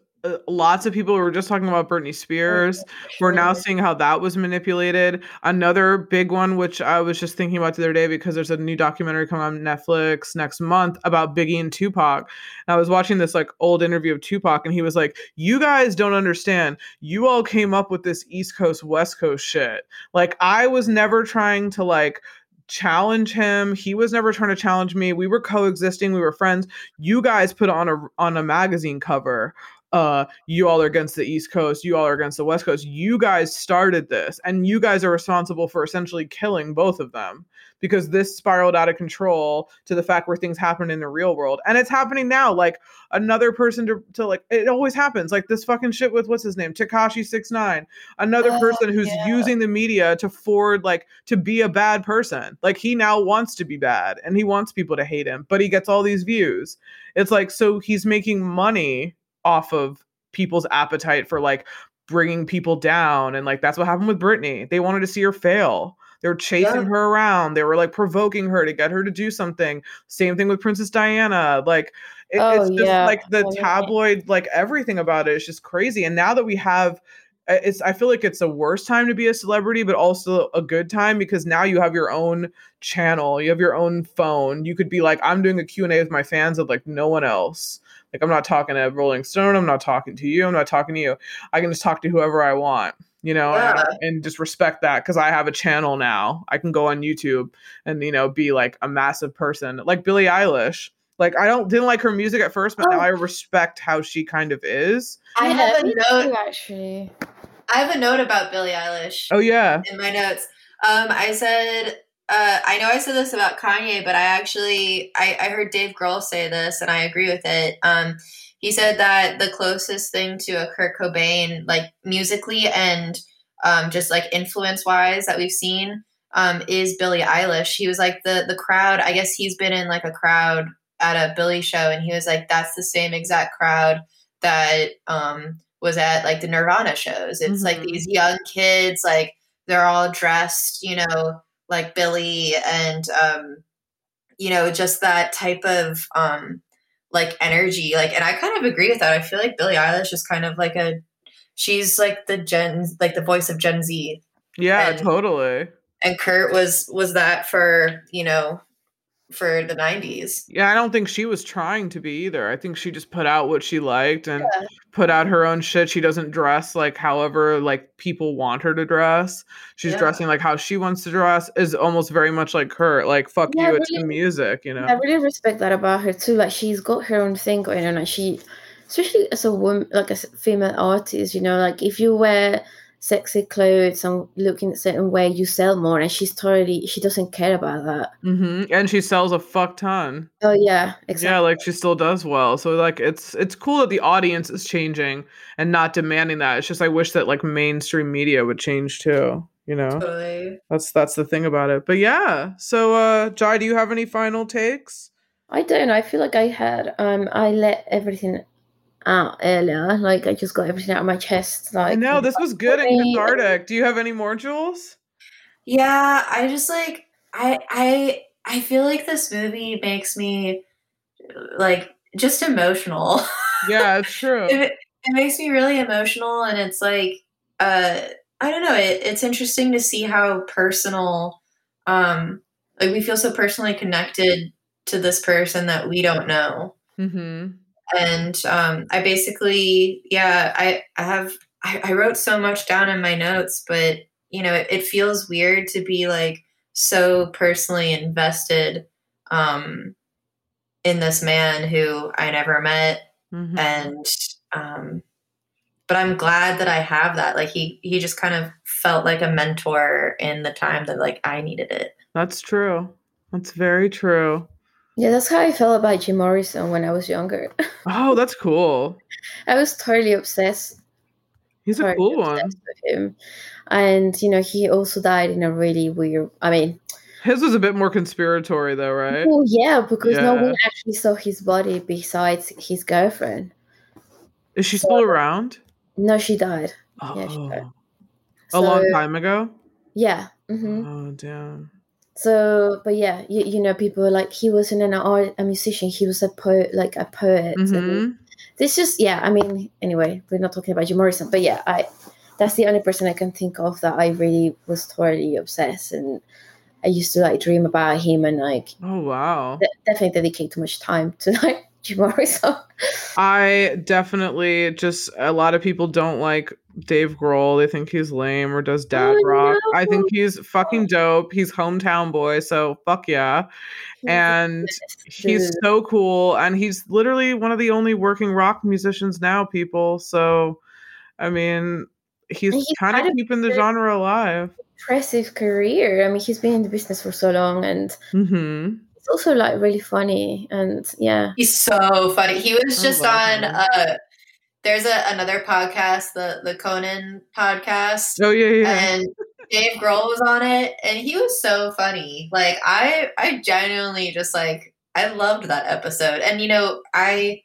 lots of people. We were just talking about Britney Spears. We're now seeing how that was manipulated. Another big one, which I was just thinking about the other day, because there's a new documentary coming on Netflix next month about Biggie and Tupac. And I was watching this like old interview of Tupac, and he was like, you guys don't understand. You all came up with this East Coast, West Coast shit. Like, I was never trying to like challenge him. He was never trying to challenge me. We were coexisting. We were friends. You guys put on a magazine cover. You all are against the East Coast. You all are against the West Coast. You guys started this, and you guys are responsible for essentially killing both of them, because this spiraled out of control to the fact where things happen in the real world. And it's happening now. Like, another person to like, it always happens. Like this fucking shit with, what's his name? Tekashi 6ix9ine, another person who's using the media to forward, like, to be a bad person. Like, he now wants to be bad and he wants people to hate him, but he gets all these views. It's like, so he's making money off of people's appetite for like bringing people down. And like, that's what happened with Britney. They wanted to see her fail. They were chasing her around. They were like provoking her to get her to do something. Same thing with Princess Diana. Like it's just like the tabloid, like everything about it is just crazy. And now that we have, I feel like it's the worst time to be a celebrity, but also a good time, because now you have your own channel, you have your own phone. You could be like, I'm doing a Q&A with my fans of like no one else. Like, I'm not talking to Rolling Stone. I'm not talking to you. I'm not talking to you. I can just talk to whoever I want, you know, and just respect that, because I have a channel now. I can go on YouTube and, you know, be like a massive person, like Billie Eilish. Like, I didn't like her music at first, but now I respect how she kind of is. I have a note, actually. I have a note about Billie Eilish. Oh, yeah. In my notes. I said, I know I said this about Kanye, but I heard Dave Grohl say this, and I agree with it. He said that the closest thing to a Kurt Cobain, like musically and just like influence-wise that we've seen, is Billie Eilish. He was like the crowd. I guess he's been in like a crowd at a Billy show, and he was like, that's the same exact crowd that was at like the Nirvana shows. It's like these young kids, like they're all dressed, you know, like Billy, and you know, just that type of like energy. Like, and I kind of agree with that. I feel like Billie Eilish is kind of like she's like the voice of Gen Z. Yeah, and, totally. And Kurt was that for, you know, for the 90s. Yeah, I don't think she was trying to be either. I think she just put out what she liked and put out her own shit. She doesn't dress like however like people want her to dress. She's dressing like how she wants to dress, is almost very much like Kurt. Like, fuck you, really, it's the music, you know? I really respect that about her too. Like, she's got her own thing going on. Like, she, especially as a woman, like a female artist, you know, like if you wear sexy clothes and looking a certain way, you sell more, and she doesn't care about that. And she sells a fuck ton. Oh yeah, exactly. Yeah, like she still does well. So like it's cool that the audience is changing and not demanding that. It's just I wish that like mainstream media would change too, you know? Totally. That's the thing about it. But yeah, so Jai, do you have any final takes? I don't. I feel like I had I let everything out earlier. Like I just got everything out of my chest. Like, no, this was good and cathartic. Do you have any more, Jules? Yeah, I just like I feel like this movie makes me like just emotional. Yeah, it's true. it makes me really emotional, and it's like I don't know, it's interesting to see how personal like we feel so personally connected to this person that we don't know. And I basically, I wrote so much down in my notes, but, you know, it feels weird to be like so personally invested in this man who I never met. And but I'm glad that I have that. Like he just kind of felt like a mentor in the time that like I needed it. That's true. That's very true. Yeah, that's how I felt about Jim Morrison when I was younger. Oh, that's cool. I was totally obsessed. He's a cool one. With him. And, you know, he also died in a really weird... I mean... His was a bit more conspiratory, though, right? Well, yeah, because no one actually saw his body besides his girlfriend. Is she still around? No, she died. Oh. Yeah, she died. A long time ago? Yeah. Oh, damn. So, but yeah, you know, people are like, he wasn't a musician, he was a poet. And this just, yeah, I mean, anyway, we're not talking about Jim Morrison, but yeah, that's the only person I can think of that I really was totally obsessed, and I used to like dream about him, and like, oh wow, definitely dedicate too much time to like Jim Morrison. I definitely just, a lot of people don't like Dave Grohl. They think he's lame or does dad rock. No. I think he's fucking dope. He's hometown boy, so fuck yeah. And he's so cool. And he's literally one of the only working rock musicians now, people. So, I mean, he's kind of keeping the genre alive. Impressive career. I mean, he's been in the business for so long, and he's also like really funny. And yeah, he's so funny. He was just on. There's another podcast, the Conan podcast. Oh yeah. And Dave Grohl was on it, and he was so funny. Like I genuinely just like I loved that episode. And you know, I've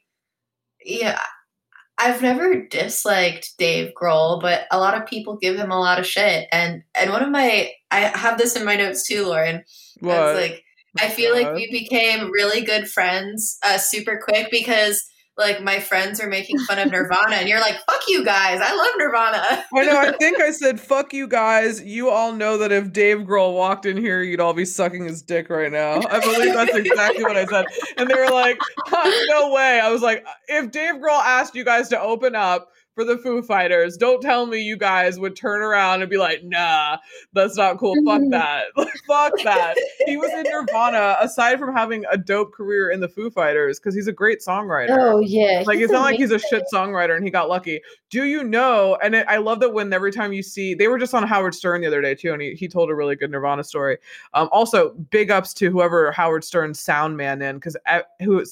never disliked Dave Grohl, but a lot of people give him a lot of shit. And one of I have this in my notes too, Lauren. What? That's like I feel like we became really good friends super quick because like my friends are making fun of Nirvana, and you're like, fuck you guys, I love Nirvana. I know, I think I said, fuck you guys, you all know that if Dave Grohl walked in here, you'd all be sucking his dick right now. I believe that's exactly what I said. And they were like, huh, no way. I was like, if Dave Grohl asked you guys to open up for the Foo Fighters, don't tell me you guys would turn around and be like, nah, that's not cool. Fuck that. Fuck that. He was in Nirvana, aside from having a dope career in the Foo Fighters, because he's a great songwriter. Oh, yeah. Like, it's not like he's a shit songwriter and he got lucky. Do you know? And I love that when every time you see, they were just on Howard Stern the other day, too, and he told a really good Nirvana story. Also, big ups to whoever Howard Stern's sound man in, because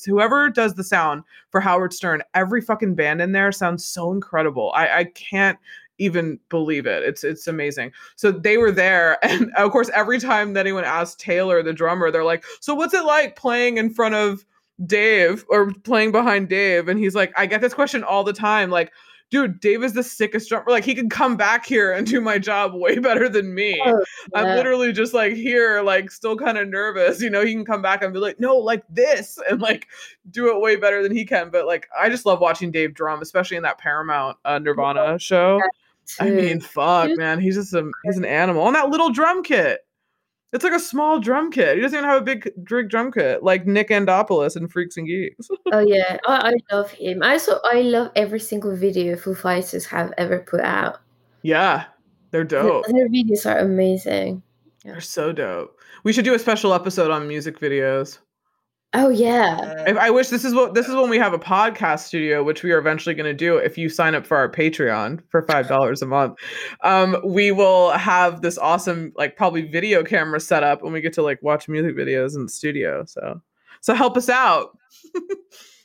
whoever does the sound for Howard Stern, every fucking band in there sounds so incredible. I can't even believe it. It's amazing. So they were there, and of course every time that anyone asked Taylor the drummer, they're like, so what's it like playing in front of Dave or playing behind Dave. And he's like, I get this question all the time. Like, dude, Dave is the sickest drummer. Like, he can come back here and do my job way better than me. Oh, yeah. I'm literally just like here, like still kind of nervous. You know, he can come back and be like, no, like this, and like do it way better than he can. But like, I just love watching Dave drum, especially in that Paramount Nirvana show. Yeah, I mean, fuck, man. He's just he's an animal. And that little drum kit. It's like a small drum kit. He doesn't even have a big drum kit, like Nick Andopoulos in Freaks and Geeks. Oh yeah, I love him. I love every single video Foo Fighters have ever put out. Yeah, they're dope. Their videos are amazing. Yeah. They're so dope. We should do a special episode on music videos. Oh yeah. If I wish this is when we have a podcast studio, which we are eventually going to do if you sign up for our Patreon for $5 a month. We will have this awesome like probably video camera set up when we get to like watch music videos in the studio. So help us out.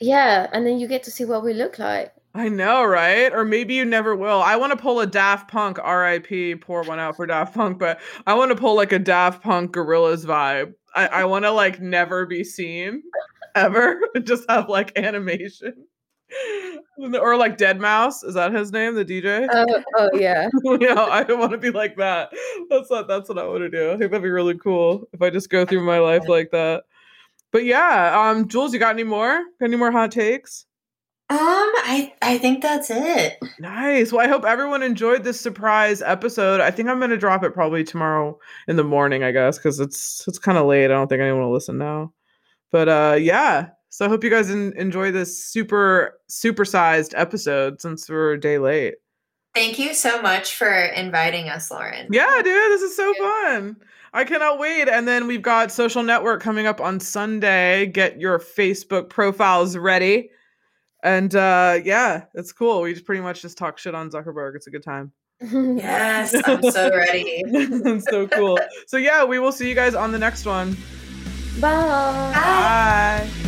Yeah, and then you get to see what we look like. I know, right? Or maybe you never will. I want to pull a Daft Punk, RIP, pour one out for Daft Punk, but I want to pull like a Daft Punk Gorillaz vibe. I want to like never be seen ever. Just have like animation. Or like Deadmau5, is that his name? The DJ? Oh yeah. Yeah, I don't want to be like that. That's what I want to do. I think that'd be really cool if I just go through my life like that. But yeah, Jules, you got any more? Got any more hot takes? I think that's it. Nice. Well, I hope everyone enjoyed this surprise episode. I think I'm going to drop it probably tomorrow in the morning, I guess, because it's kind of late. I don't think anyone will listen now. But yeah, so I hope you guys enjoy this super-sized episode since we're a day late. Thank you so much for inviting us, Lauren. Yeah, dude, this is so fun. I cannot wait. And then we've got Social Network coming up on Sunday. Get your Facebook profiles ready. And yeah, it's cool. We just pretty much just talk shit on Zuckerberg. It's a good time. Yes, I'm so ready. It's so cool. So yeah, we will see you guys on the next one. Bye. Bye.